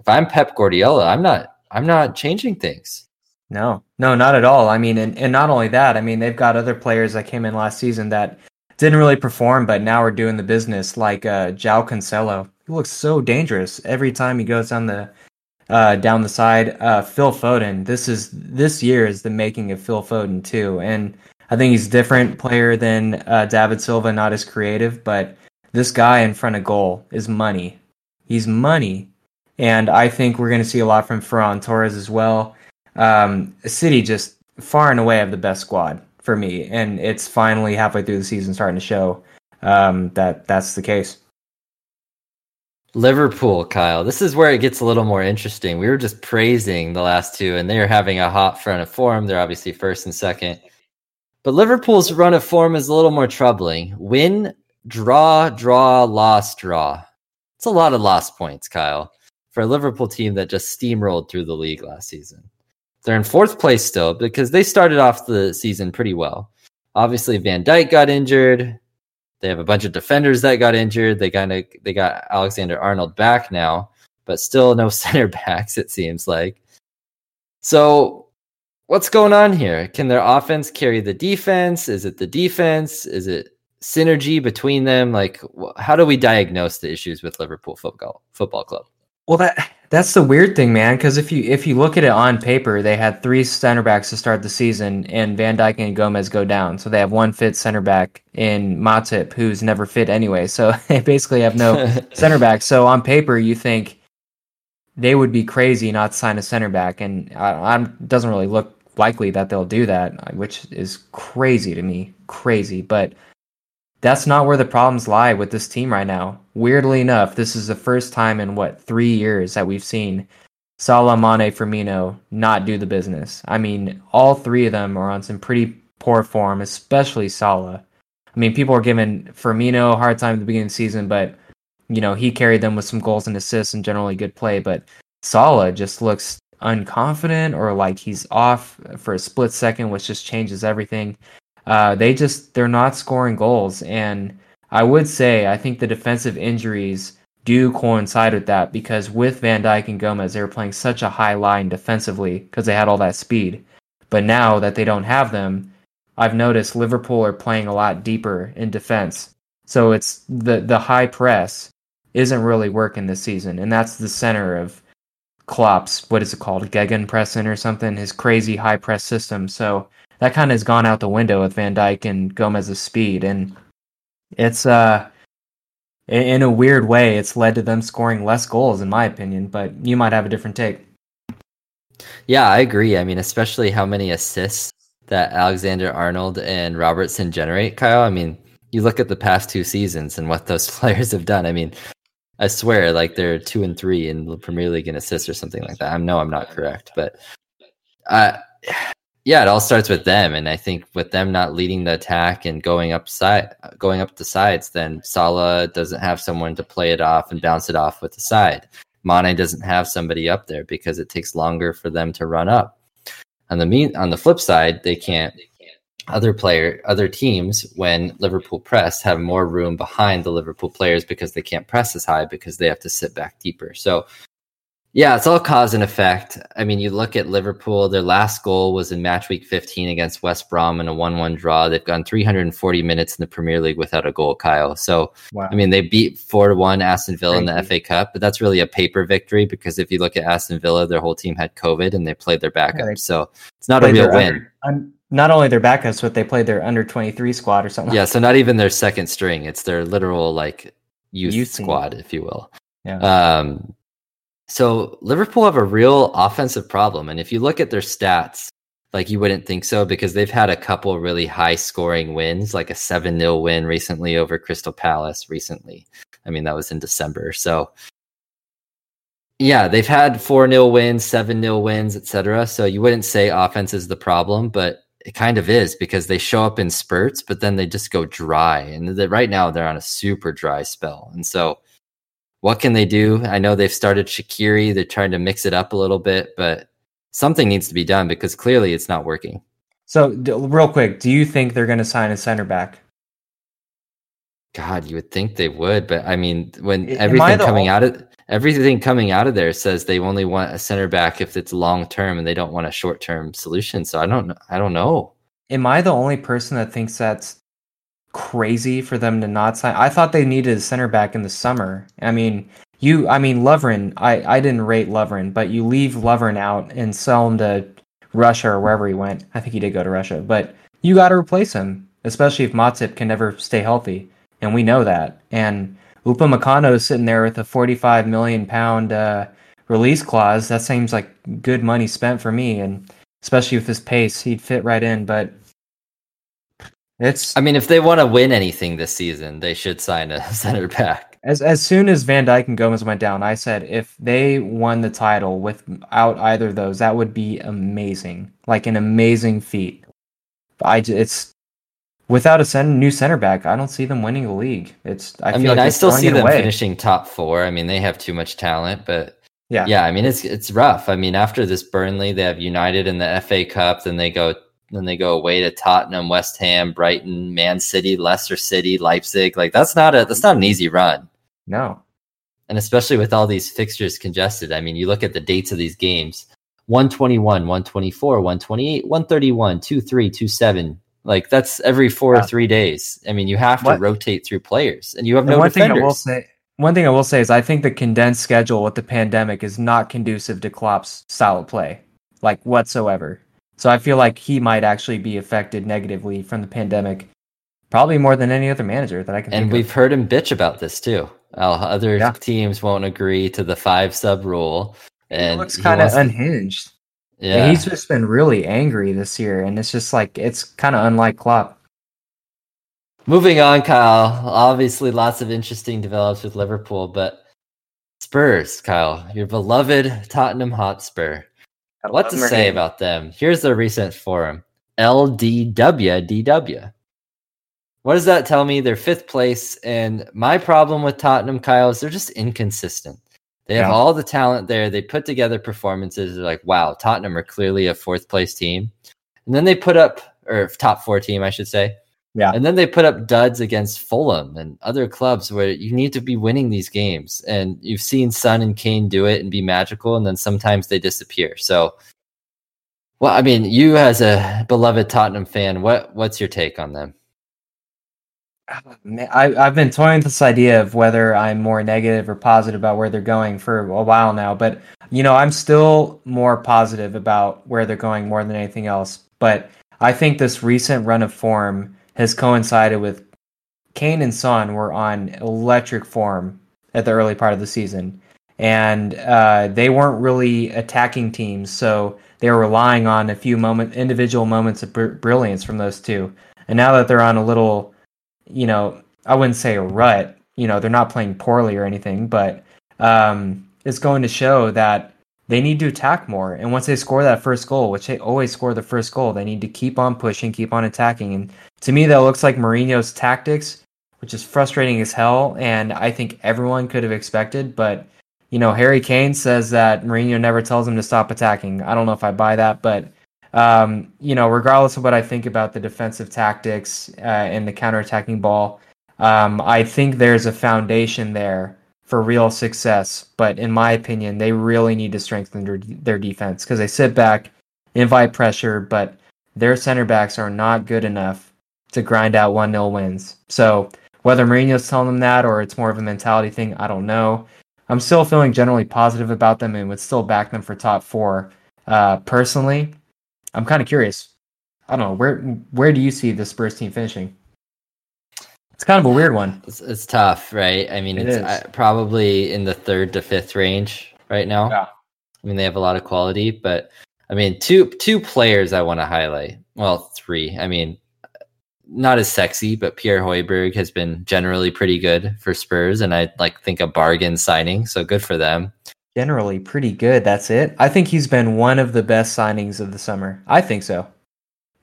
if I'm Pep Guardiola, I'm not, I'm not changing things. No, no, not at all. I mean, and, and not only that, I mean, they've got other players that came in last season that didn't really perform, but now are doing the business, like uh, João Cancelo. He looks so dangerous every time he goes on the, Uh, down the side, uh, Phil Foden. This is this year is the making of Phil Foden too, and I think he's a different player than uh, David Silva, not as creative, but this guy in front of goal is money. He's money, and I think we're going to see a lot from Ferran Torres as well. Um, City just far and away have the best squad for me, and it's finally halfway through the season starting to show um, that that's the case. Liverpool, Kyle. This is where it gets a little more interesting. We were just praising the last two, and they are having a hot run of form. They're obviously first and second. But Liverpool's run of form is a little more troubling. Win, draw, draw, loss, draw. It's a lot of lost points, Kyle, for a Liverpool team that just steamrolled through the league last season. They're in fourth place still because they started off the season pretty well. Obviously, Van Dijk got injured. They have a bunch of defenders that got injured. They got, they got Alexander-Arnold back now, but still no center backs, it seems like. So what's going on here? Can their offense carry the defense? Is it the defense? Is it synergy between them? Like, how do we diagnose the issues with Liverpool Football Football Club? Well, that that's the weird thing, man, because if you, if you look at it on paper, they had three center backs to start the season, and Van Dijk and Gomez go down. So they have one fit center back in Matip, who's never fit anyway. So they basically have no center back. So on paper, you think they would be crazy not to sign a center back, and it doesn't really look likely that they'll do that, which is crazy to me. Crazy, but... That's not where the problems lie with this team right now. Weirdly enough, this is the first time in, what, three years that we've seen Salah, Mane, Firmino not do the business. I mean, all three of them are on some pretty poor form, especially Salah. I mean, people are giving Firmino a hard time at the beginning of the season, but, you know, he carried them with some goals and assists and generally good play, but Salah just looks unconfident or like he's off for a split second, which just changes everything. Uh, they just, they're not scoring goals. And I would say, I think the defensive injuries do coincide with that, because with Van Dijk and Gomez, they were playing such a high line defensively because they had all that speed. But now that they don't have them, I've noticed Liverpool are playing a lot deeper in defense. So it's the, the high press isn't really working this season, and that's the center of Klopp's, what is it called, Gegenpressing or something, his crazy high press system. So that kind of has gone out the window with Van Dijk and Gomez's speed, and it's uh in a weird way it's led to them scoring less goals in my opinion, but you might have a different take. Yeah, I agree. I mean, especially how many assists that Alexander-Arnold and Robertson generate, Kyle. I mean, you look at the past two seasons and what those players have done. I mean, I swear, like, they're two and three in the Premier League in assists or something like that. I know I'm not correct, but uh, yeah, it all starts with them. And I think with them not leading the attack and going up side, going up the sides, then Salah doesn't have someone to play it off and bounce it off with the side. Mane doesn't have somebody up there because it takes longer for them to run up. On the mean, on the flip side, they can't. Other player, other teams, when Liverpool press, have more room behind the Liverpool players because they can't press as high because they have to sit back deeper. So, yeah, it's all cause and effect. I mean, you look at Liverpool, their last goal was in match week fifteen against West Brom in a one one draw. They've gone three hundred forty minutes in the Premier League without a goal, Kyle. So, wow. I mean, they beat four to one Aston Villa in the F A Cup, but that's really a paper victory because if you look at Aston Villa, their whole team had COVID and they played their backup. Yeah, so, it's not a real win. Under, not only their backups, but they played their under twenty-three squad or something. Yeah, so not even their second string. It's their literal, like, youth, youth squad, team, if you will. Yeah. Um, so Liverpool have a real offensive problem. And if you look at their stats, like, you wouldn't think so because they've had a couple really high-scoring wins, like a seven nil win recently over Crystal Palace recently. I mean, that was in December. So, yeah, they've had four nil wins, seven nil wins, et cetera. So you wouldn't say offense is the problem, but it kind of is because they show up in spurts, but then they just go dry. And they, right now they're on a super dry spell. And so what can they do? I know they've started Shaqiri. They're trying to mix it up a little bit, but something needs to be done because clearly it's not working. So d- real quick, do you think they're going to sign a center back? God, you would think they would, but I mean, when it, everything coming out of... Everything coming out of there says they only want a center back if it's long term, and they don't want a short term solution. So I don't, I don't know. Am I the only person that thinks that's crazy for them to not sign? I thought they needed a center back in the summer. I mean, you, I mean, Lovren. I, I didn't rate Lovren, but you leave Lovren out and sell him to Russia or wherever he went. I think he did go to Russia, but you got to replace him, especially if Matip can never stay healthy, and we know that. And Upamecano is sitting there with a forty-five million pound uh, release clause. That seems like good money spent for me, and especially with his pace, he'd fit right in. But it's, I mean, if they want to win anything this season, they should sign a center back. As as soon as Van Dijk and Gomez went down, I said if they won the title without either of those, that would be amazing, like an amazing feat. I it's. Without a new center back, I don't see them winning the league. It's. I, I feel mean, like I still see them away. Finishing top four. I mean, they have too much talent, but yeah, yeah. I mean, it's it's rough. I mean, after this Burnley, they have United in the F A Cup. Then they go, then they go away to Tottenham, West Ham, Brighton, Man City, Leicester City, Leipzig. Like that's not a that's not an easy run. No, and especially with all these fixtures congested. I mean, you look at the dates of these games: one twenty-one, one twenty-four, one twenty-eight, one thirty-one, two three, two seven. Like, that's every four yeah. or three days. I mean, you have to what? rotate through players, and you have no and one defenders. Thing I will say, one thing I will say is I think the condensed schedule with the pandemic is not conducive to Klopp's style of play, like, whatsoever. So I feel like he might actually be affected negatively from the pandemic, probably more than any other manager that I can and think And we've of. heard him bitch about this, too. Well, other yeah. teams won't agree to the five-sub rule. And he looks kind of unhinged. Yeah. And he's just been really angry this year, and it's just like, it's kind of unlike Klopp. Moving on, Kyle. Obviously, lots of interesting develops with Liverpool, but Spurs, Kyle, your beloved Tottenham Hotspur. What to say him. about them? Here's their recent forum, L D W D W. What does that tell me? They're fifth place, and my problem with Tottenham, Kyle, is they're just inconsistent. They have yeah. all the talent there. They put together performances. They're like, wow, Tottenham are clearly a fourth place team. And then they put up, or top four team, I should say. Yeah. And then they put up duds against Fulham and other clubs where you need to be winning these games. And you've seen Son and Kane do it and be magical. And then sometimes they disappear. So Well, I mean, you as a beloved Tottenham fan, what what's your take on them? I, I've been toying with this idea of whether I'm more negative or positive about where they're going for a while now. But, you know, I'm still more positive about where they're going more than anything else. But I think this recent run of form has coincided with Kane and Son were on electric form at the early part of the season. And uh, they weren't really attacking teams, so they were relying on a few moment, individual moments of br- brilliance from those two. And now that they're on a little, you know, I wouldn't say a rut, you know, they're not playing poorly or anything, but um, it's going to show that they need to attack more. And once they score that first goal, which they always score the first goal, they need to keep on pushing, keep on attacking. And to me, that looks like Mourinho's tactics, which is frustrating as hell, and I think everyone could have expected, but... You know, Harry Kane says that Mourinho never tells him to stop attacking. I don't know if I buy that, but, um, you know, regardless of what I think about the defensive tactics uh, and the counterattacking ball, um, I think there's a foundation there for real success. But in my opinion, they really need to strengthen their, their defense because they sit back, invite pressure, but their center backs are not good enough to grind out one nil wins. So whether Mourinho's telling them that or it's more of a mentality thing, I don't know. I'm still feeling generally positive about them and would still back them for top four. Uh, personally, I'm kind of curious. I don't know. Where where do you see the Spurs team finishing? It's kind of a weird one. It's, it's tough, right? I mean, it it's I, probably in the third to fifth range right now. Yeah. I mean, they have a lot of quality, but I mean, two two players I want to highlight. Well, three. I mean, not as sexy, but Pierre Højbjerg has been generally pretty good for Spurs, and I like think a bargain signing, so good for them. Generally pretty good, that's it? I think he's been one of the best signings of the summer. I think so.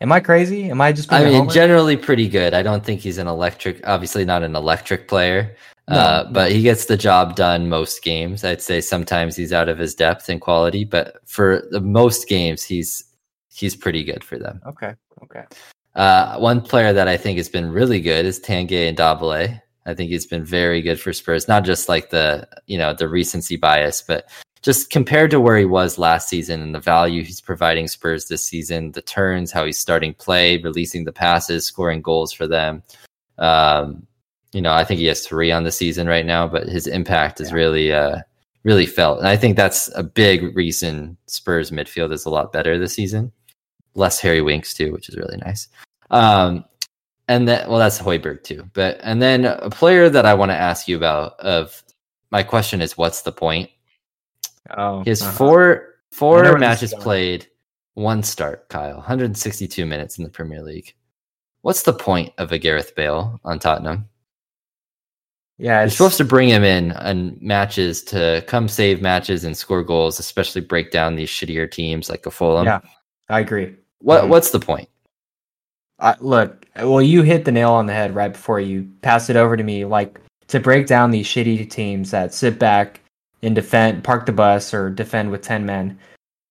Am I crazy? Am I just being I mean, generally pretty good. I don't think he's an electric, obviously not an electric player, no, uh, no. but he gets the job done most games. I'd say sometimes he's out of his depth and quality, but for the most games, he's he's pretty good for them. Okay, okay. Uh, one player that I think has been really good is Tanguy Ndombele. I think he's been very good for Spurs, not just like the, you know, the recency bias, but just compared to where he was last season and the value he's providing Spurs this season, the turns, how he's starting play, releasing the passes, scoring goals for them. Um, you know, I think he has three on the season right now, but his impact is yeah. really, uh, really felt. And I think that's a big reason Spurs midfield is a lot better this season. Less Harry Winks too, which is really nice. Um, and then, well, that's Højbjerg too. But and then a player that I want to ask you about. Of my question is, what's the point? Oh, he has uh-huh. four four matches played, one start. Kyle, one hundred sixty-two minutes in the Premier League. What's the point of a Gareth Bale on Tottenham? Yeah, it's... you're supposed to bring him in on matches to come save matches and score goals, especially break down these shittier teams like a Fulham. Yeah, I agree. What what's the point? I, look, well, you hit the nail on the head right before you pass it over to me. Like, to break down these shitty teams that sit back and defend, park the bus, or defend with ten men,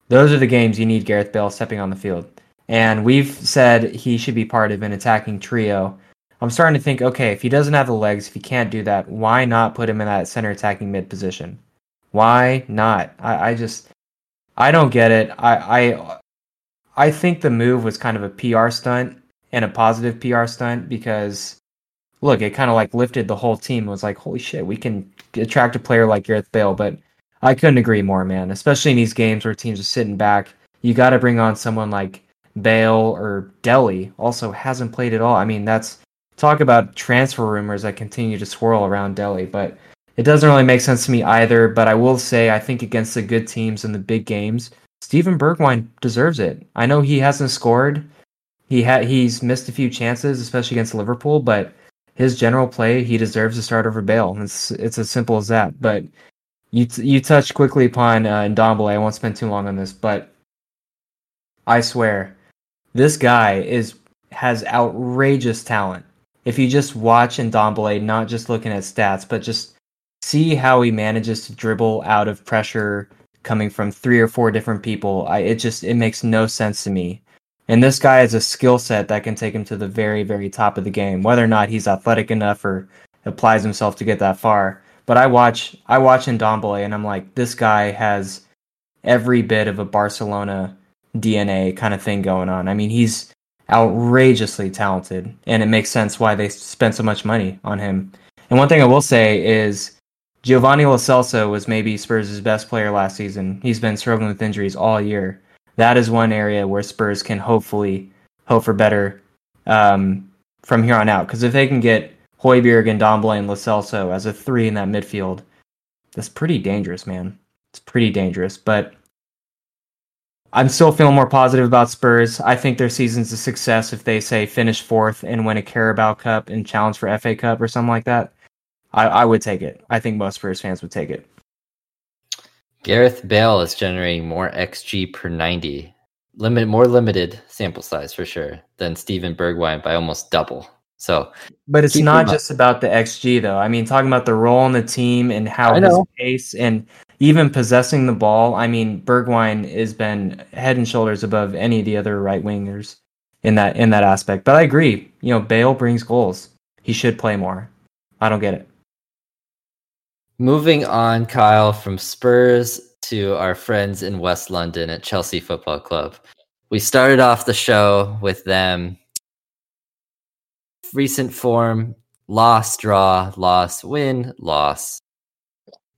those are the games you need Gareth Bale stepping on the field. And we've said he should be part of an attacking trio. I'm starting to think, okay, if he doesn't have the legs, if he can't do that, why not put him in that center attacking mid position? Why not? I, I just, I don't get it. I, I, I think the move was kind of a P R stunt. And a positive P R stunt because, look, it kind of like lifted the whole team. It was like, holy shit, we can attract a player like Gareth Bale. But I couldn't agree more, man. Especially in these games where teams are sitting back, you got to bring on someone like Bale or Dele. Also, hasn't played at all. I mean, that's talk about transfer rumors that continue to swirl around Dele. But it doesn't really make sense to me either. But I will say, I think against the good teams and the big games, Steven Bergwijn deserves it. I know he hasn't scored. He had he's missed a few chances, especially against Liverpool, but his general play, he deserves to start over Bale. It's it's as simple as that. But you t- you touched quickly upon uh, Ndombele. I won't spend too long on this, but I swear this guy is has outrageous talent. If you just watch Ndombele, not just looking at stats, but just see how he manages to dribble out of pressure coming from three or four different people, I, it just it makes no sense to me. And this guy has a skill set that can take him to the very, very top of the game, whether or not he's athletic enough or applies himself to get that far. But I watch I watch Ndombele, and I'm like, this guy has every bit of a Barcelona D N A kind of thing going on. I mean, he's outrageously talented, and it makes sense why they spent so much money on him. And one thing I will say is Giovanni Lo Celso was maybe Spurs' best player last season. He's been struggling with injuries all year. That is one area where Spurs can hopefully hope for better um, from here on out. Because if they can get Højbjerg and Ndombele and Lo Celso as a three in that midfield, that's pretty dangerous, man. It's pretty dangerous. But I'm still feeling more positive about Spurs. I think their season's a success if they, say, finish fourth and win a Carabao Cup and challenge for F A Cup or something like that. I, I would take it. I think most Spurs fans would take it. Gareth Bale is generating more X G per ninety. Limit, more limited sample size for sure than Steven Bergwijn by almost double. So, but it's not just about the X G, though. I mean, talking about the role on the team and how his pace and even possessing the ball. I mean, Bergwijn has been head and shoulders above any of the other right wingers in that in that aspect. But I agree. You know, Bale brings goals. He should play more. I don't get it. Moving on, Kyle, from Spurs to our friends in West London at Chelsea Football Club. We started off the show with them. Recent form, loss, draw, loss, win, loss.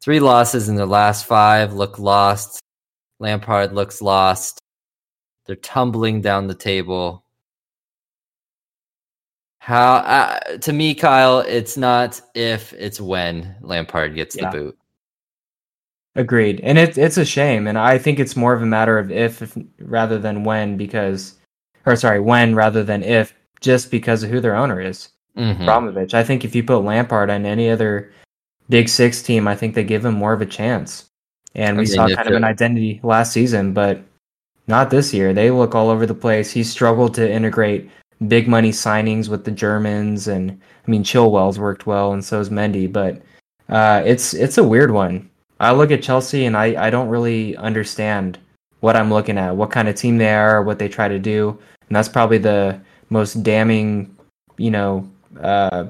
Three losses in their last five look lost. Lampard looks lost. They're tumbling down the table. How uh, to me, Kyle, it's not if, it's when Lampard gets yeah. the boot. Agreed. And it, it's a shame. And I think it's more of a matter of if, if rather than when because, or sorry, when rather than if, just because of who their owner is. Mm-hmm. Abramovich. I think if you put Lampard on any other Big Six team, I think they give him more of a chance. And we I mean, saw kind of an identity last season, but not this year. They look all over the place. He struggled to integrate big money signings with the Germans, and I mean Chilwell's worked well, and so's Mendy. But uh, it's it's a weird one. I look at Chelsea, and I, I don't really understand what I'm looking at, what kind of team they are, what they try to do, and that's probably the most damning, you know, uh,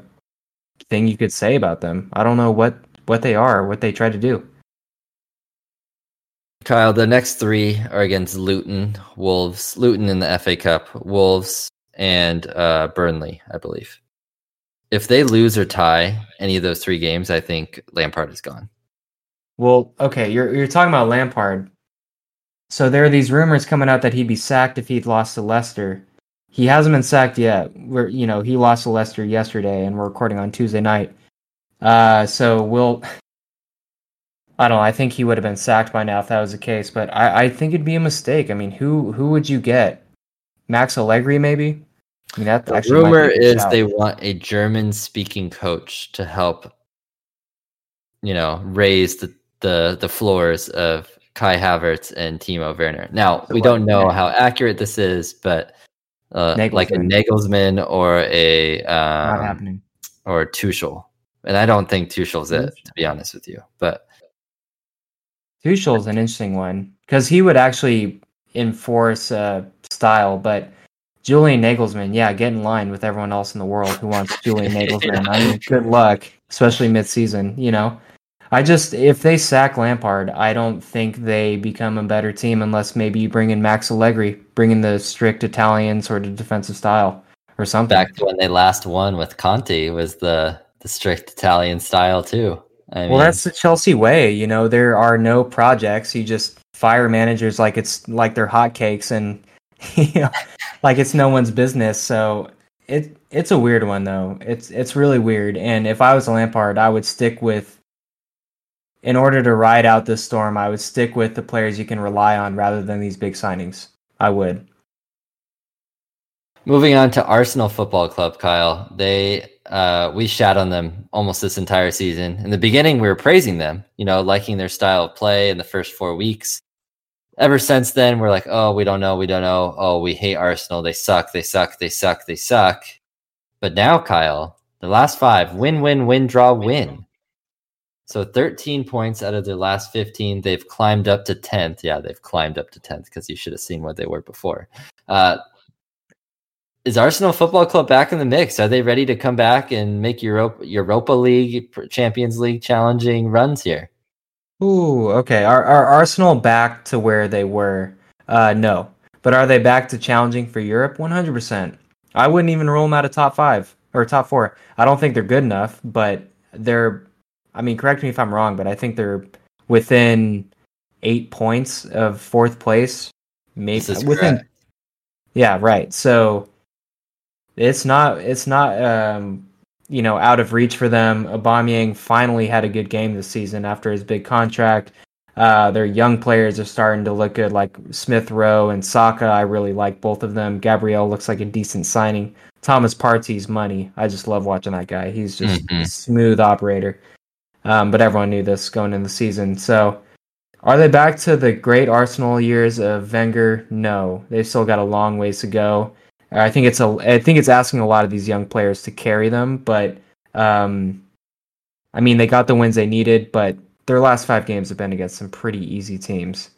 thing you could say about them. I don't know what what they are, what they try to do. Kyle, the next three are against Luton, Wolves, Luton in the F A Cup, Wolves. And uh, Burnley, I believe. If they lose or tie any of those three games, I think Lampard is gone. Well, okay, you're you're talking about Lampard. So there are these rumors coming out that he'd be sacked if he'd lost to Leicester. He hasn't been sacked yet. We're you know he lost to Leicester yesterday, and we're recording on Tuesday night. Uh, so we'll. I don't know, I think he would have been sacked by now if that was the case, but I, I think it'd be a mistake. I mean, who who would you get? Max Allegri, maybe? I mean, that the rumor is out. They want a German-speaking coach to help, you know, raise the, the, the floors of Kai Havertz and Timo Werner. Now, so we don't know how accurate this is, but uh, like a Nagelsmann or a um, Not happening. or Tuchel. And I don't think Tuchel's it, to be honest with you. But Tuchel's an interesting one because he would actually enforce uh, style, but Julian Nagelsmann, yeah, get in line with everyone else in the world who wants Julian Nagelsmann. yeah. I mean, good luck, especially mid-season. You know, I just if they sack Lampard, I don't think they become a better team unless maybe you bring in Max Allegri, bring in the strict Italian sort of defensive style or something. Back to when they last won with Conte was the the strict Italian style too. I mean, well, that's the Chelsea way. You know, there are no projects. You just fire managers like it's like they're hotcakes and you know, like it's no one's business. So it it's a weird one though. It's it's really weird. And if I was a Lampard, I would stick with. In order to ride out this storm, I would stick with the players you can rely on rather than these big signings. I would. Moving on to Arsenal Football Club, Kyle. They uh, we shat on them almost this entire season. In the beginning, we were praising them, you know, liking their style of play in the first four weeks. Ever since then, we're like, oh, we don't know, we don't know. Oh, we hate Arsenal. They suck, they suck, they suck, they suck. But now, Kyle, the last five, win, win, win, draw, win. So thirteen points out of their last fifteen. They've climbed up to tenth. Yeah, they've climbed up to tenth because you should have seen what they were before. Uh, is Arsenal Football Club back in the mix? Are they ready to come back and make Europa, Europa League, Champions League challenging runs here? Ooh, okay. Are, are Arsenal back to where they were? Uh, no. But are they back to challenging for Europe? one hundred percent. I wouldn't even rule them out of top five or top four. I don't think they're good enough, but they're, I mean, correct me if I'm wrong, but I think they're within eight points of fourth place. Maybe within. Correct. Yeah, right. So it's not, it's not, um, you know, out of reach for them. Aubameyang finally had a good game this season after his big contract. Uh, their young players are starting to look good, like Smith Rowe and Saka. I really like both of them. Gabriel looks like a decent signing. Thomas Partey's money. I just love watching that guy. He's just mm-hmm. a smooth operator. Um, but everyone knew this going into the season. So are they back to the great Arsenal years of Wenger? No. They've still got a long ways to go. I think it's a, I think it's asking a lot of these young players to carry them, but um, I mean, they got the wins they needed, but their last five games have been against some pretty easy teams.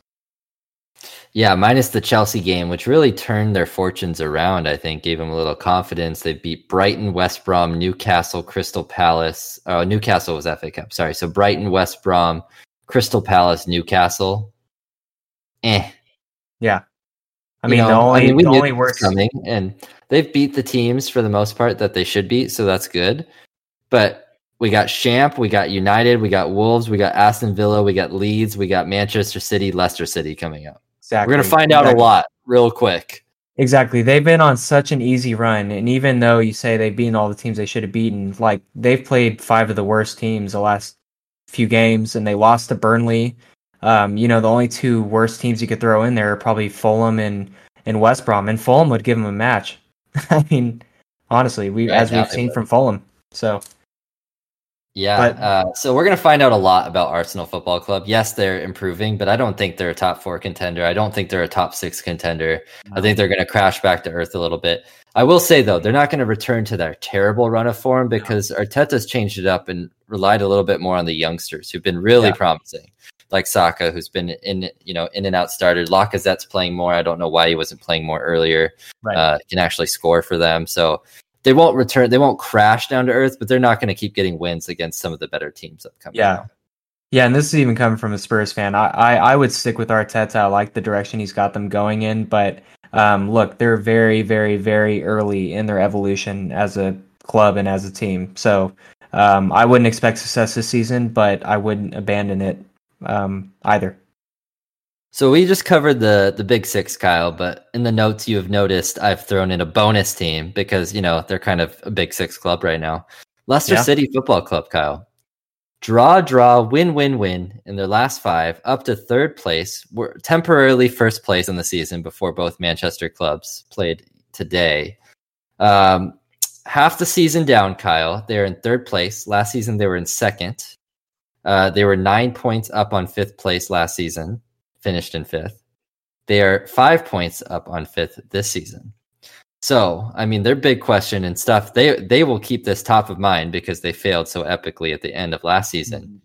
Yeah, minus the Chelsea game, which really turned their fortunes around, I think, gave them a little confidence. They beat Brighton, West Brom, Newcastle, Crystal Palace. Oh, Newcastle was F A Cup, sorry. So Brighton, West Brom, Crystal Palace, Newcastle. Eh. Yeah. I mean, you know, the only, I mean, we the only worst coming, and they've beat the teams for the most part that they should beat, so that's good. But we got Champ, we got United, we got Wolves, we got Aston Villa, we got Leeds, we got Manchester City, Leicester City coming up. Exactly. We're going to find exactly. out a lot real quick. Exactly. They've been on such an easy run, and even though you say they've beaten all the teams they should have beaten, like they've played five of the worst teams the last few games, and they lost to Burnley. Um, you know, the only two worst teams you could throw in there are probably Fulham and, and West Brom, and Fulham would give them a match. I mean, honestly, we right, as we've seen would. from Fulham. So, yeah. But, uh, so we're going to find out a lot about Arsenal Football Club. Yes, they're improving, but I don't think they're a top four contender. I don't think they're a top six contender. No. I think they're going to crash back to earth a little bit. I will say, though, they're not going to return to their terrible run of form because no. Arteta's changed it up and relied a little bit more on the youngsters who've been really yeah. promising. Like Saka, who's been in, you know, in and out started. Lacazette's playing more. I don't know why he wasn't playing more earlier. Right. Uh, can actually score for them. So they won't return. They won't crash down to earth, but they're not going to keep getting wins against some of the better teams upcoming. Yeah. Out. Yeah. And this is even coming from a Spurs fan. I, I, I would stick with Arteta. I like the direction he's got them going in, but um, look, they're very, very, very early in their evolution as a club and as a team. So um, I wouldn't expect success this season, but I wouldn't abandon it. Um, either. So we just covered the the big six, Kyle, but in the notes you have noticed I've thrown in a bonus team because, you know, they're kind of a big six club right now. Leicester yeah. City Football Club, Kyle. Draw, draw, win, win, win in their last five, up to third place. We're temporarily first place in the season before both Manchester clubs played today. Um, half the season down, Kyle. They're in third place. Last season they were in second. Uh, they were nine points up on fifth place last season, finished in fifth. They are five points up on fifth this season. So, I mean, their big question and stuff, they they will keep this top of mind because they failed so epically at the end of last season. Mm-hmm.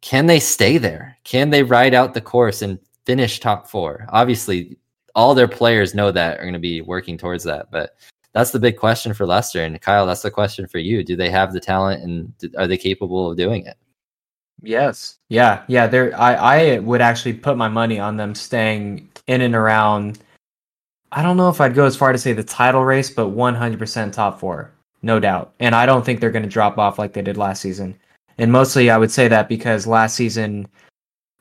Can they stay there? Can they ride out the course and finish top four? Obviously, all their players know that, are going to be working towards that, but that's the big question for Leicester. And Kyle, that's the question for you. Do they have the talent and do, are they capable of doing it? Yes. Yeah. Yeah. There, I, I would actually put my money on them staying in and around. I don't know if I'd go as far to say the title race, but one hundred percent top four, no doubt. And I don't think they're going to drop off like they did last season. And mostly I would say that because last season,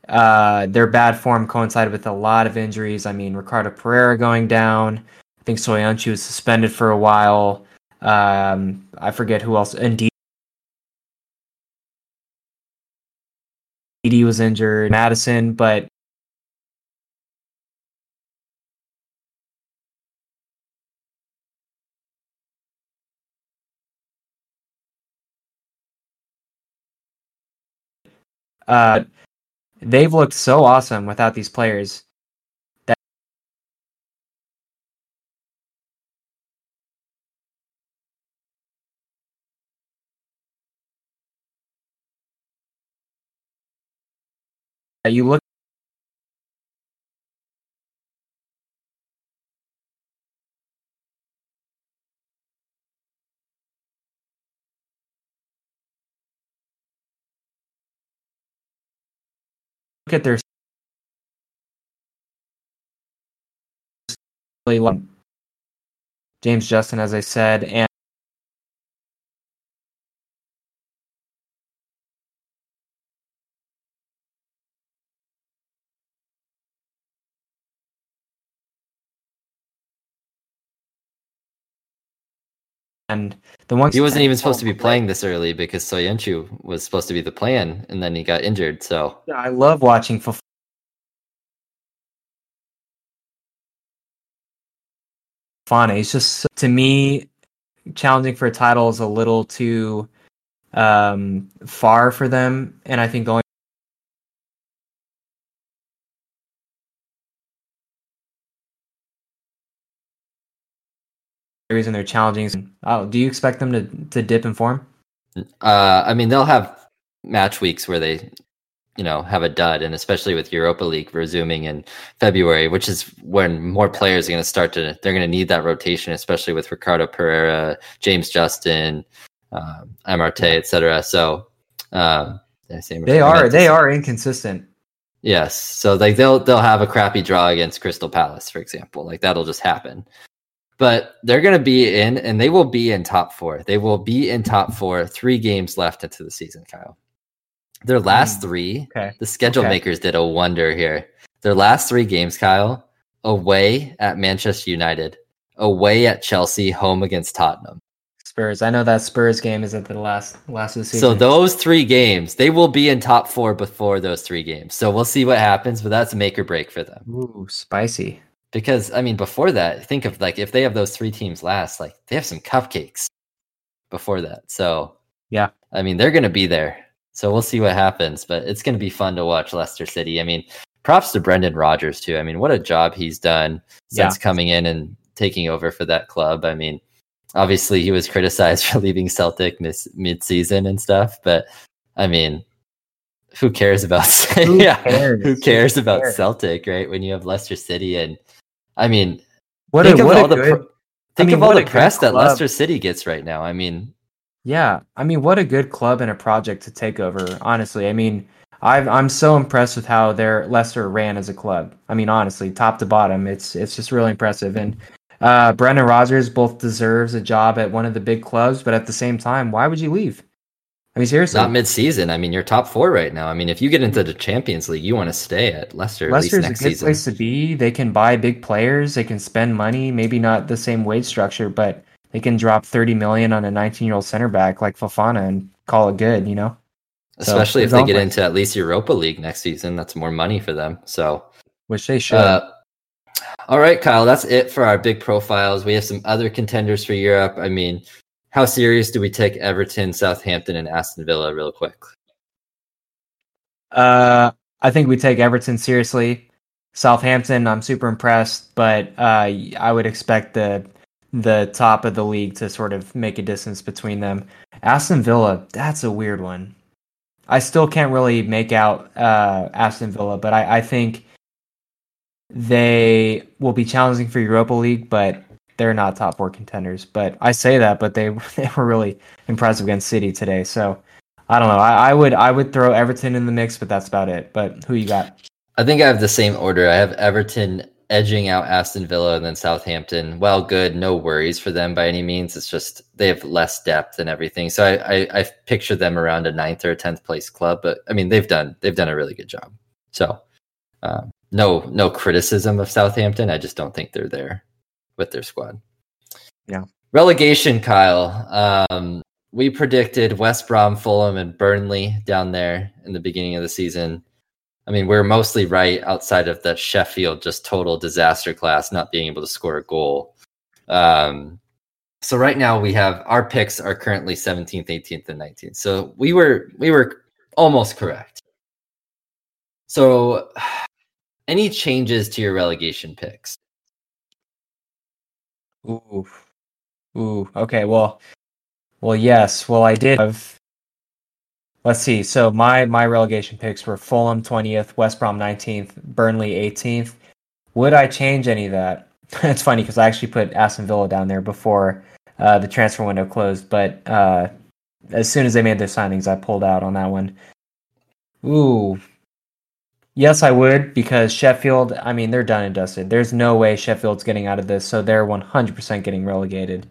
uh, their bad form coincided with a lot of injuries. I mean, Ricardo Pereira going down. I think Soyuncu was suspended for a while. Um, I forget who else. Indeed. He was injured, Madison, but uh, they've looked so awesome without these players. That you look at their play one. James Justin, as I said, and And the one he wasn't even supposed to be playing this early because Soyuncu was supposed to be the plan, and then he got injured. So yeah, I love watching Fulham. It's just, to me, challenging for a title is a little too um, far for them, and I think the only reason they're challenging is, oh, do you expect them to, to dip in form? Uh, I mean, they'll have match weeks where they, you know, have a dud, and especially with Europa League resuming in February, which is when more players are going to start to, they're going to need that rotation, especially with Ricardo Pereira, James Justin, um, Amarte, et cetera. So um, they are they are inconsistent. Yes, so like they'll they'll have a crappy draw against Crystal Palace, for example. Like that'll just happen. But they're going to be in, and they will be in top four. They will be in top four. Three games left into the season, Kyle. Their last three, okay. the schedule okay. makers did a wonder here. Their last three games, Kyle, away at Manchester United, away at Chelsea, home against Tottenham. Spurs. I know that Spurs game is at the last last of the season. So those three games, they will be in top four before those three games. So we'll see what happens, but that's a make or break for them. Ooh, spicy. Because, I mean, before that, think of, like, if they have those three teams last, like, they have some cupcakes before that. So, yeah, I mean, they're going to be there. So we'll see what happens, but it's going to be fun to watch Leicester City. I mean, props to Brendan Rodgers too. I mean, what a job he's done since yeah. coming in and taking over for that club. I mean, obviously he was criticized for leaving Celtic mis- mid-season and stuff, but I mean, who cares about who yeah, cares? who cares who about cares? Celtic, right? When you have Leicester City, and I mean, what think a, of what all the good, pr- think I mean, of all the press that Leicester City gets right now. I mean. Yeah, I mean, what a good club and a project to take over, honestly. I mean, I've, I'm so impressed with how their Leicester ran as a club. I mean, honestly, top to bottom, it's it's just really impressive. And uh, Brendan Rodgers both deserves a job at one of the big clubs, but at the same time, why would you leave? I mean, seriously. Not mid-season. I mean, you're top four right now. I mean, if you get into the Champions League, you want to stay at Leicester at least next season. Leicester's a good place to be. They can buy big players. They can spend money. Maybe not the same wage structure, but they can drop thirty million dollars on a nineteen-year-old center back like Fofana and call it good, you know? Especially so, if they get into at least Europa League next season. That's more money for them. So, which they should. Uh, all right, Kyle, that's it for our big profiles. We have some other contenders for Europe. I mean, how serious do we take Everton, Southampton, and Aston Villa real quick? Uh, I think we take Everton seriously. Southampton, I'm super impressed, but uh, I would expect the... the top of the league to sort of make a distance between them. Aston Villa, that's a weird one. I still can't really make out uh, Aston Villa, but I, I think they will be challenging for Europa League, but they're not top four contenders. But I say that, but they they were really impressive against City today. So I don't know. I, I would I would throw Everton in the mix, but that's about it. But who you got? I think I have the same order. I have Everton edging out Aston Villa and then Southampton. Well, good. No worries for them by any means. It's just they have less depth and everything. So I, I, I picture them around a ninth or a tenth place club. But I mean, they've done they've done a really good job. So um, no no criticism of Southampton. I just don't think they're there with their squad. Yeah. Relegation, Kyle. Um, we predicted West Brom, Fulham, and Burnley down there in the beginning of the season. I mean, we're mostly right outside of that Sheffield just total disaster class, not being able to score a goal. Um, so right now we have our picks are currently seventeenth, eighteenth, and nineteenth. So we were we were almost correct. So any changes to your relegation picks? Ooh, ooh. Okay. Well, well, yes. Well, I did have. Let's see. So my, my relegation picks were Fulham twentieth, West Brom nineteenth, Burnley eighteenth. Would I change any of that? It's funny because I actually put Aston Villa down there before uh, the transfer window closed. But uh, as soon as they made their signings, I pulled out on that one. Ooh. Yes, I would, because Sheffield, I mean, they're done and dusted. There's no way Sheffield's getting out of this, so they're one hundred percent getting relegated.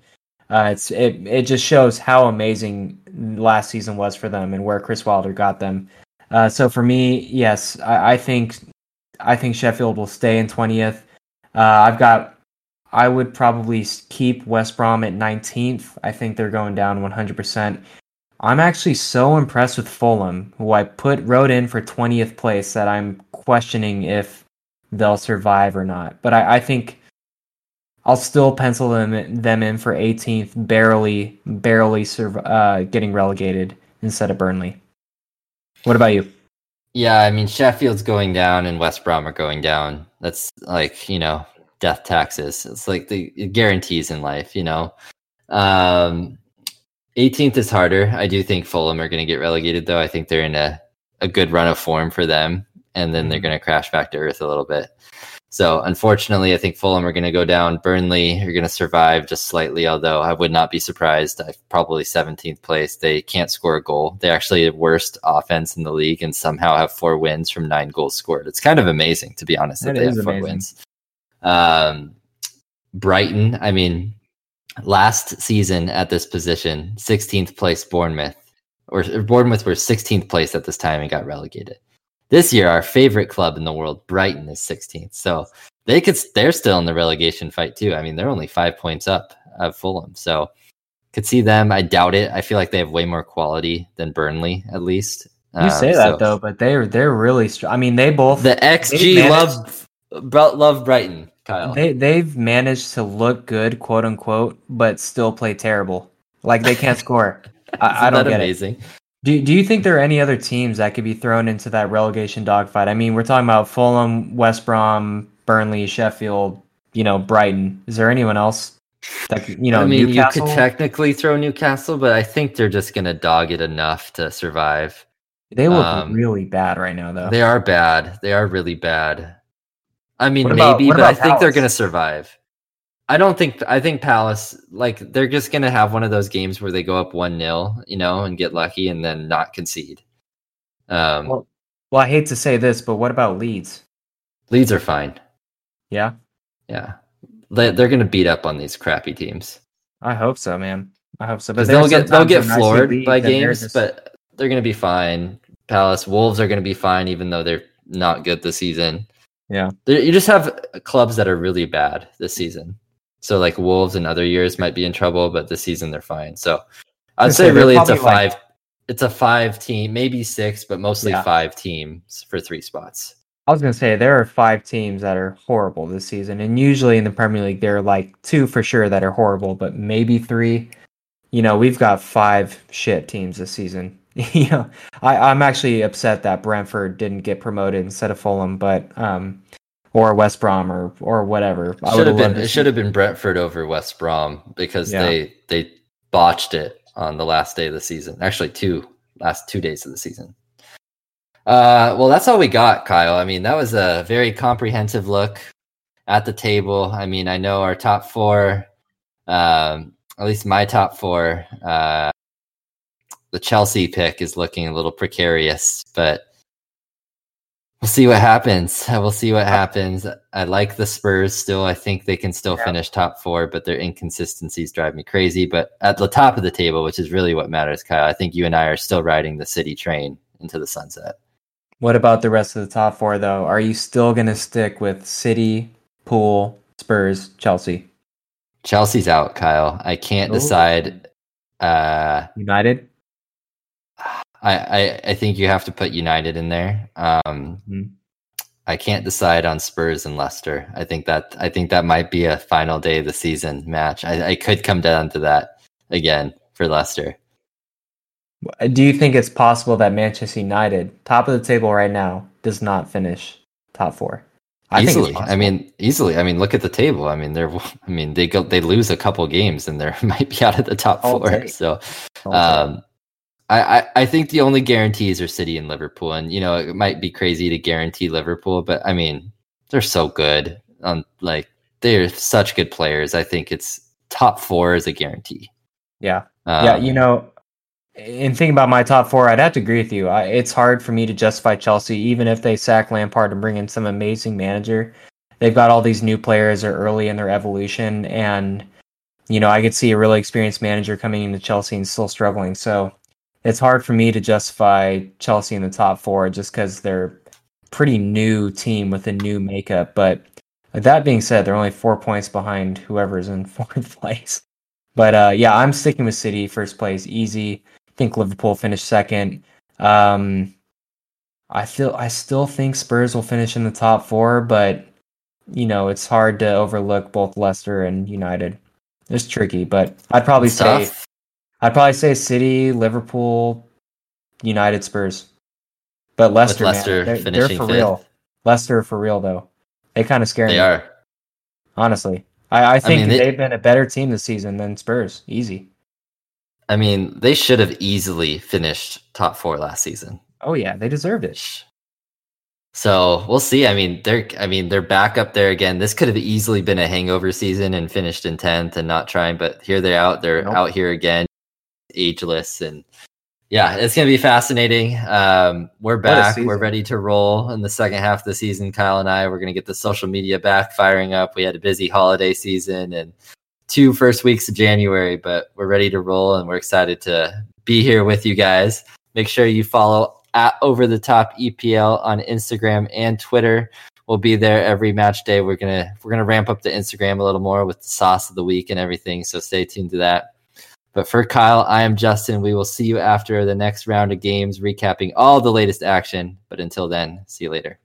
Uh, it's it, it just shows how amazing last season was for them and where Chris Wilder got them. Uh, so for me, yes, I, I think I think Sheffield will stay in twentieth. Uh, I've got, I would probably keep West Brom at nineteenth. I think they're going down one hundred percent. I'm actually so impressed with Fulham, who I put wrote in for twentieth place, that I'm questioning if they'll survive or not. But I, I think I'll still pencil them them in for eighteenth, barely barely sur- uh, getting relegated instead of Burnley. What about you? Yeah, I mean, Sheffield's going down and West Brom are going down. That's like, you know, death taxes. It's like the guarantees in life, you know. Um, eighteenth is harder. I do think Fulham are going to get relegated, though. I think they're in a, a good run of form for them, and then they're going to crash back to earth a little bit. So, unfortunately, I think Fulham are going to go down. Burnley are going to survive just slightly, although I would not be surprised. I've probably seventeenth place. They can't score a goal. They're actually the worst offense in the league and somehow have four wins from nine goals scored. It's kind of amazing, to be honest, that, that they have four amazing. wins. Um, Brighton, I mean... last season at this position, sixteenth place Bournemouth, or Bournemouth were sixteenth place at this time and got relegated. This year, our favorite club in the world, Brighton, is sixteenth. So they could, they're still in the relegation fight too. I mean, they're only five points up of Fulham. So could see them. I doubt it. I feel like they have way more quality than Burnley, at least. You say um, that so. though, but they're, they're really str- I mean, they both, the X G love, love Brighton. Kyle. They they've managed to look good, quote unquote, but still play terrible. Like they can't score. I, I don't get amazing? it. Do do you think there are any other teams that could be thrown into that relegation dogfight? I mean, we're talking about Fulham, West Brom, Burnley, Sheffield, you know, Brighton. Is there anyone else that could, you know? I mean, Newcastle? You could technically throw Newcastle, but I think they're just going to dog it enough to survive. They look um, really bad right now, though. They are bad. They are really bad. I mean, about, maybe, but I Palace? think they're going to survive. I don't think, I think Palace, like, they're just going to have one of those games where they go up one nil, you know, and get lucky and then not concede. Um, well, well, I hate to say this, but what about Leeds? Leeds are fine. Yeah. Yeah. They, they're going to beat up on these crappy teams. I hope so, man. I hope so. Because they'll get, they'll get floored by games, they're just... but they're going to be fine. Palace, Wolves are going to be fine, even though they're not good this season. Yeah, you just have clubs that are really bad this season. So like Wolves in other years might be in trouble, but this season they're fine. So I'd say really it's a five, like, it's a five team, maybe six, but mostly yeah. five teams for three spots. I was gonna say there are five teams that are horrible this season, and usually in the Premier League there are like two for sure that are horrible, but maybe three. You know, we've got five shit teams this season. You know, I, I'm actually upset that Brentford didn't get promoted instead of Fulham, but um, or West Brom or or whatever. I should have been, it should have been Brentford over West Brom because yeah. they they botched it on the last day of the season. Actually, two last two days of the season. Uh, well, that's all we got, Kyle. I mean, that was a very comprehensive look at the table. I mean, I know our top four, um, at least my top four. Uh, The Chelsea pick is looking a little precarious, but we'll see what happens. We'll see what happens. I like the Spurs still. I think they can still yeah. finish top four, but their inconsistencies drive me crazy. But at the top of the table, which is really what matters, Kyle, I think you and I are still riding the City train into the sunset. What about the rest of the top four, though? Are you still going to stick with City, Poole, Spurs, Chelsea? Chelsea's out, Kyle. I can't Ooh. decide. Uh, United? I, I think you have to put United in there. Um, mm-hmm. I can't decide on Spurs and Leicester. I think that I think that might be a final day of the season match. I, I could come down to that again for Leicester. Do you think it's possible that Manchester United, top of the table right now, does not finish top four? I easily. Think I mean, easily. I mean, look at the table. I mean, they're. I mean, they go. They lose a couple games, and they might be out of the top All four. Day. So. Um, I, I think the only guarantees are City and Liverpool. And, you know, it might be crazy to guarantee Liverpool, but, I mean, they're so good. Um, like, they're such good players. I think it's top four is a guarantee. Yeah. Um, yeah, you know, in thinking about my top four, I'd have to agree with you. I, it's hard for me to justify Chelsea, even if they sack Lampard and bring in some amazing manager. They've got all these new players, they're early in their evolution, and you know, I could see a really experienced manager coming into Chelsea and still struggling. So it's hard for me to justify Chelsea in the top four just because they're a pretty new team with a new makeup. But that being said, they're only four points behind whoever's in fourth place. But uh, yeah, I'm sticking with City, first place, easy. I think Liverpool finished second. Um, I feel I still think Spurs will finish in the top four, but you know, it's hard to overlook both Leicester and United. It's tricky, but I'd probably it's say tough. I'd probably say City, Liverpool, United, Spurs. But Leicester, Leicester man, they're, they're for fifth. Real. Leicester for real though. They kind of scare they me. They are. Honestly. I, I think I mean, they, they've been a better team this season than Spurs. Easy. I mean, they should have easily finished top four last season. Oh yeah, they deserved it. So we'll see. I mean, they're I mean they're back up there again. This could have easily been a hangover season and finished in tenth and not trying, but here they're out. They're nope. out here again, ageless, and yeah, it's gonna be fascinating. Um, we're back. We're ready to roll in the second half of the season. Kyle and I, we're gonna get the social media back firing up. We had a busy holiday season and two first weeks of January, but we're ready to roll and we're excited to be here with you guys. Make sure you follow at Over the Top E P L on Instagram and Twitter. We'll be there every match day. We're gonna we're gonna ramp up the Instagram a little more with the sauce of the week and everything. So stay tuned to that. But for Kyle, I am Justin. We will see you after the next round of games, recapping all the latest action. But until then, see you later.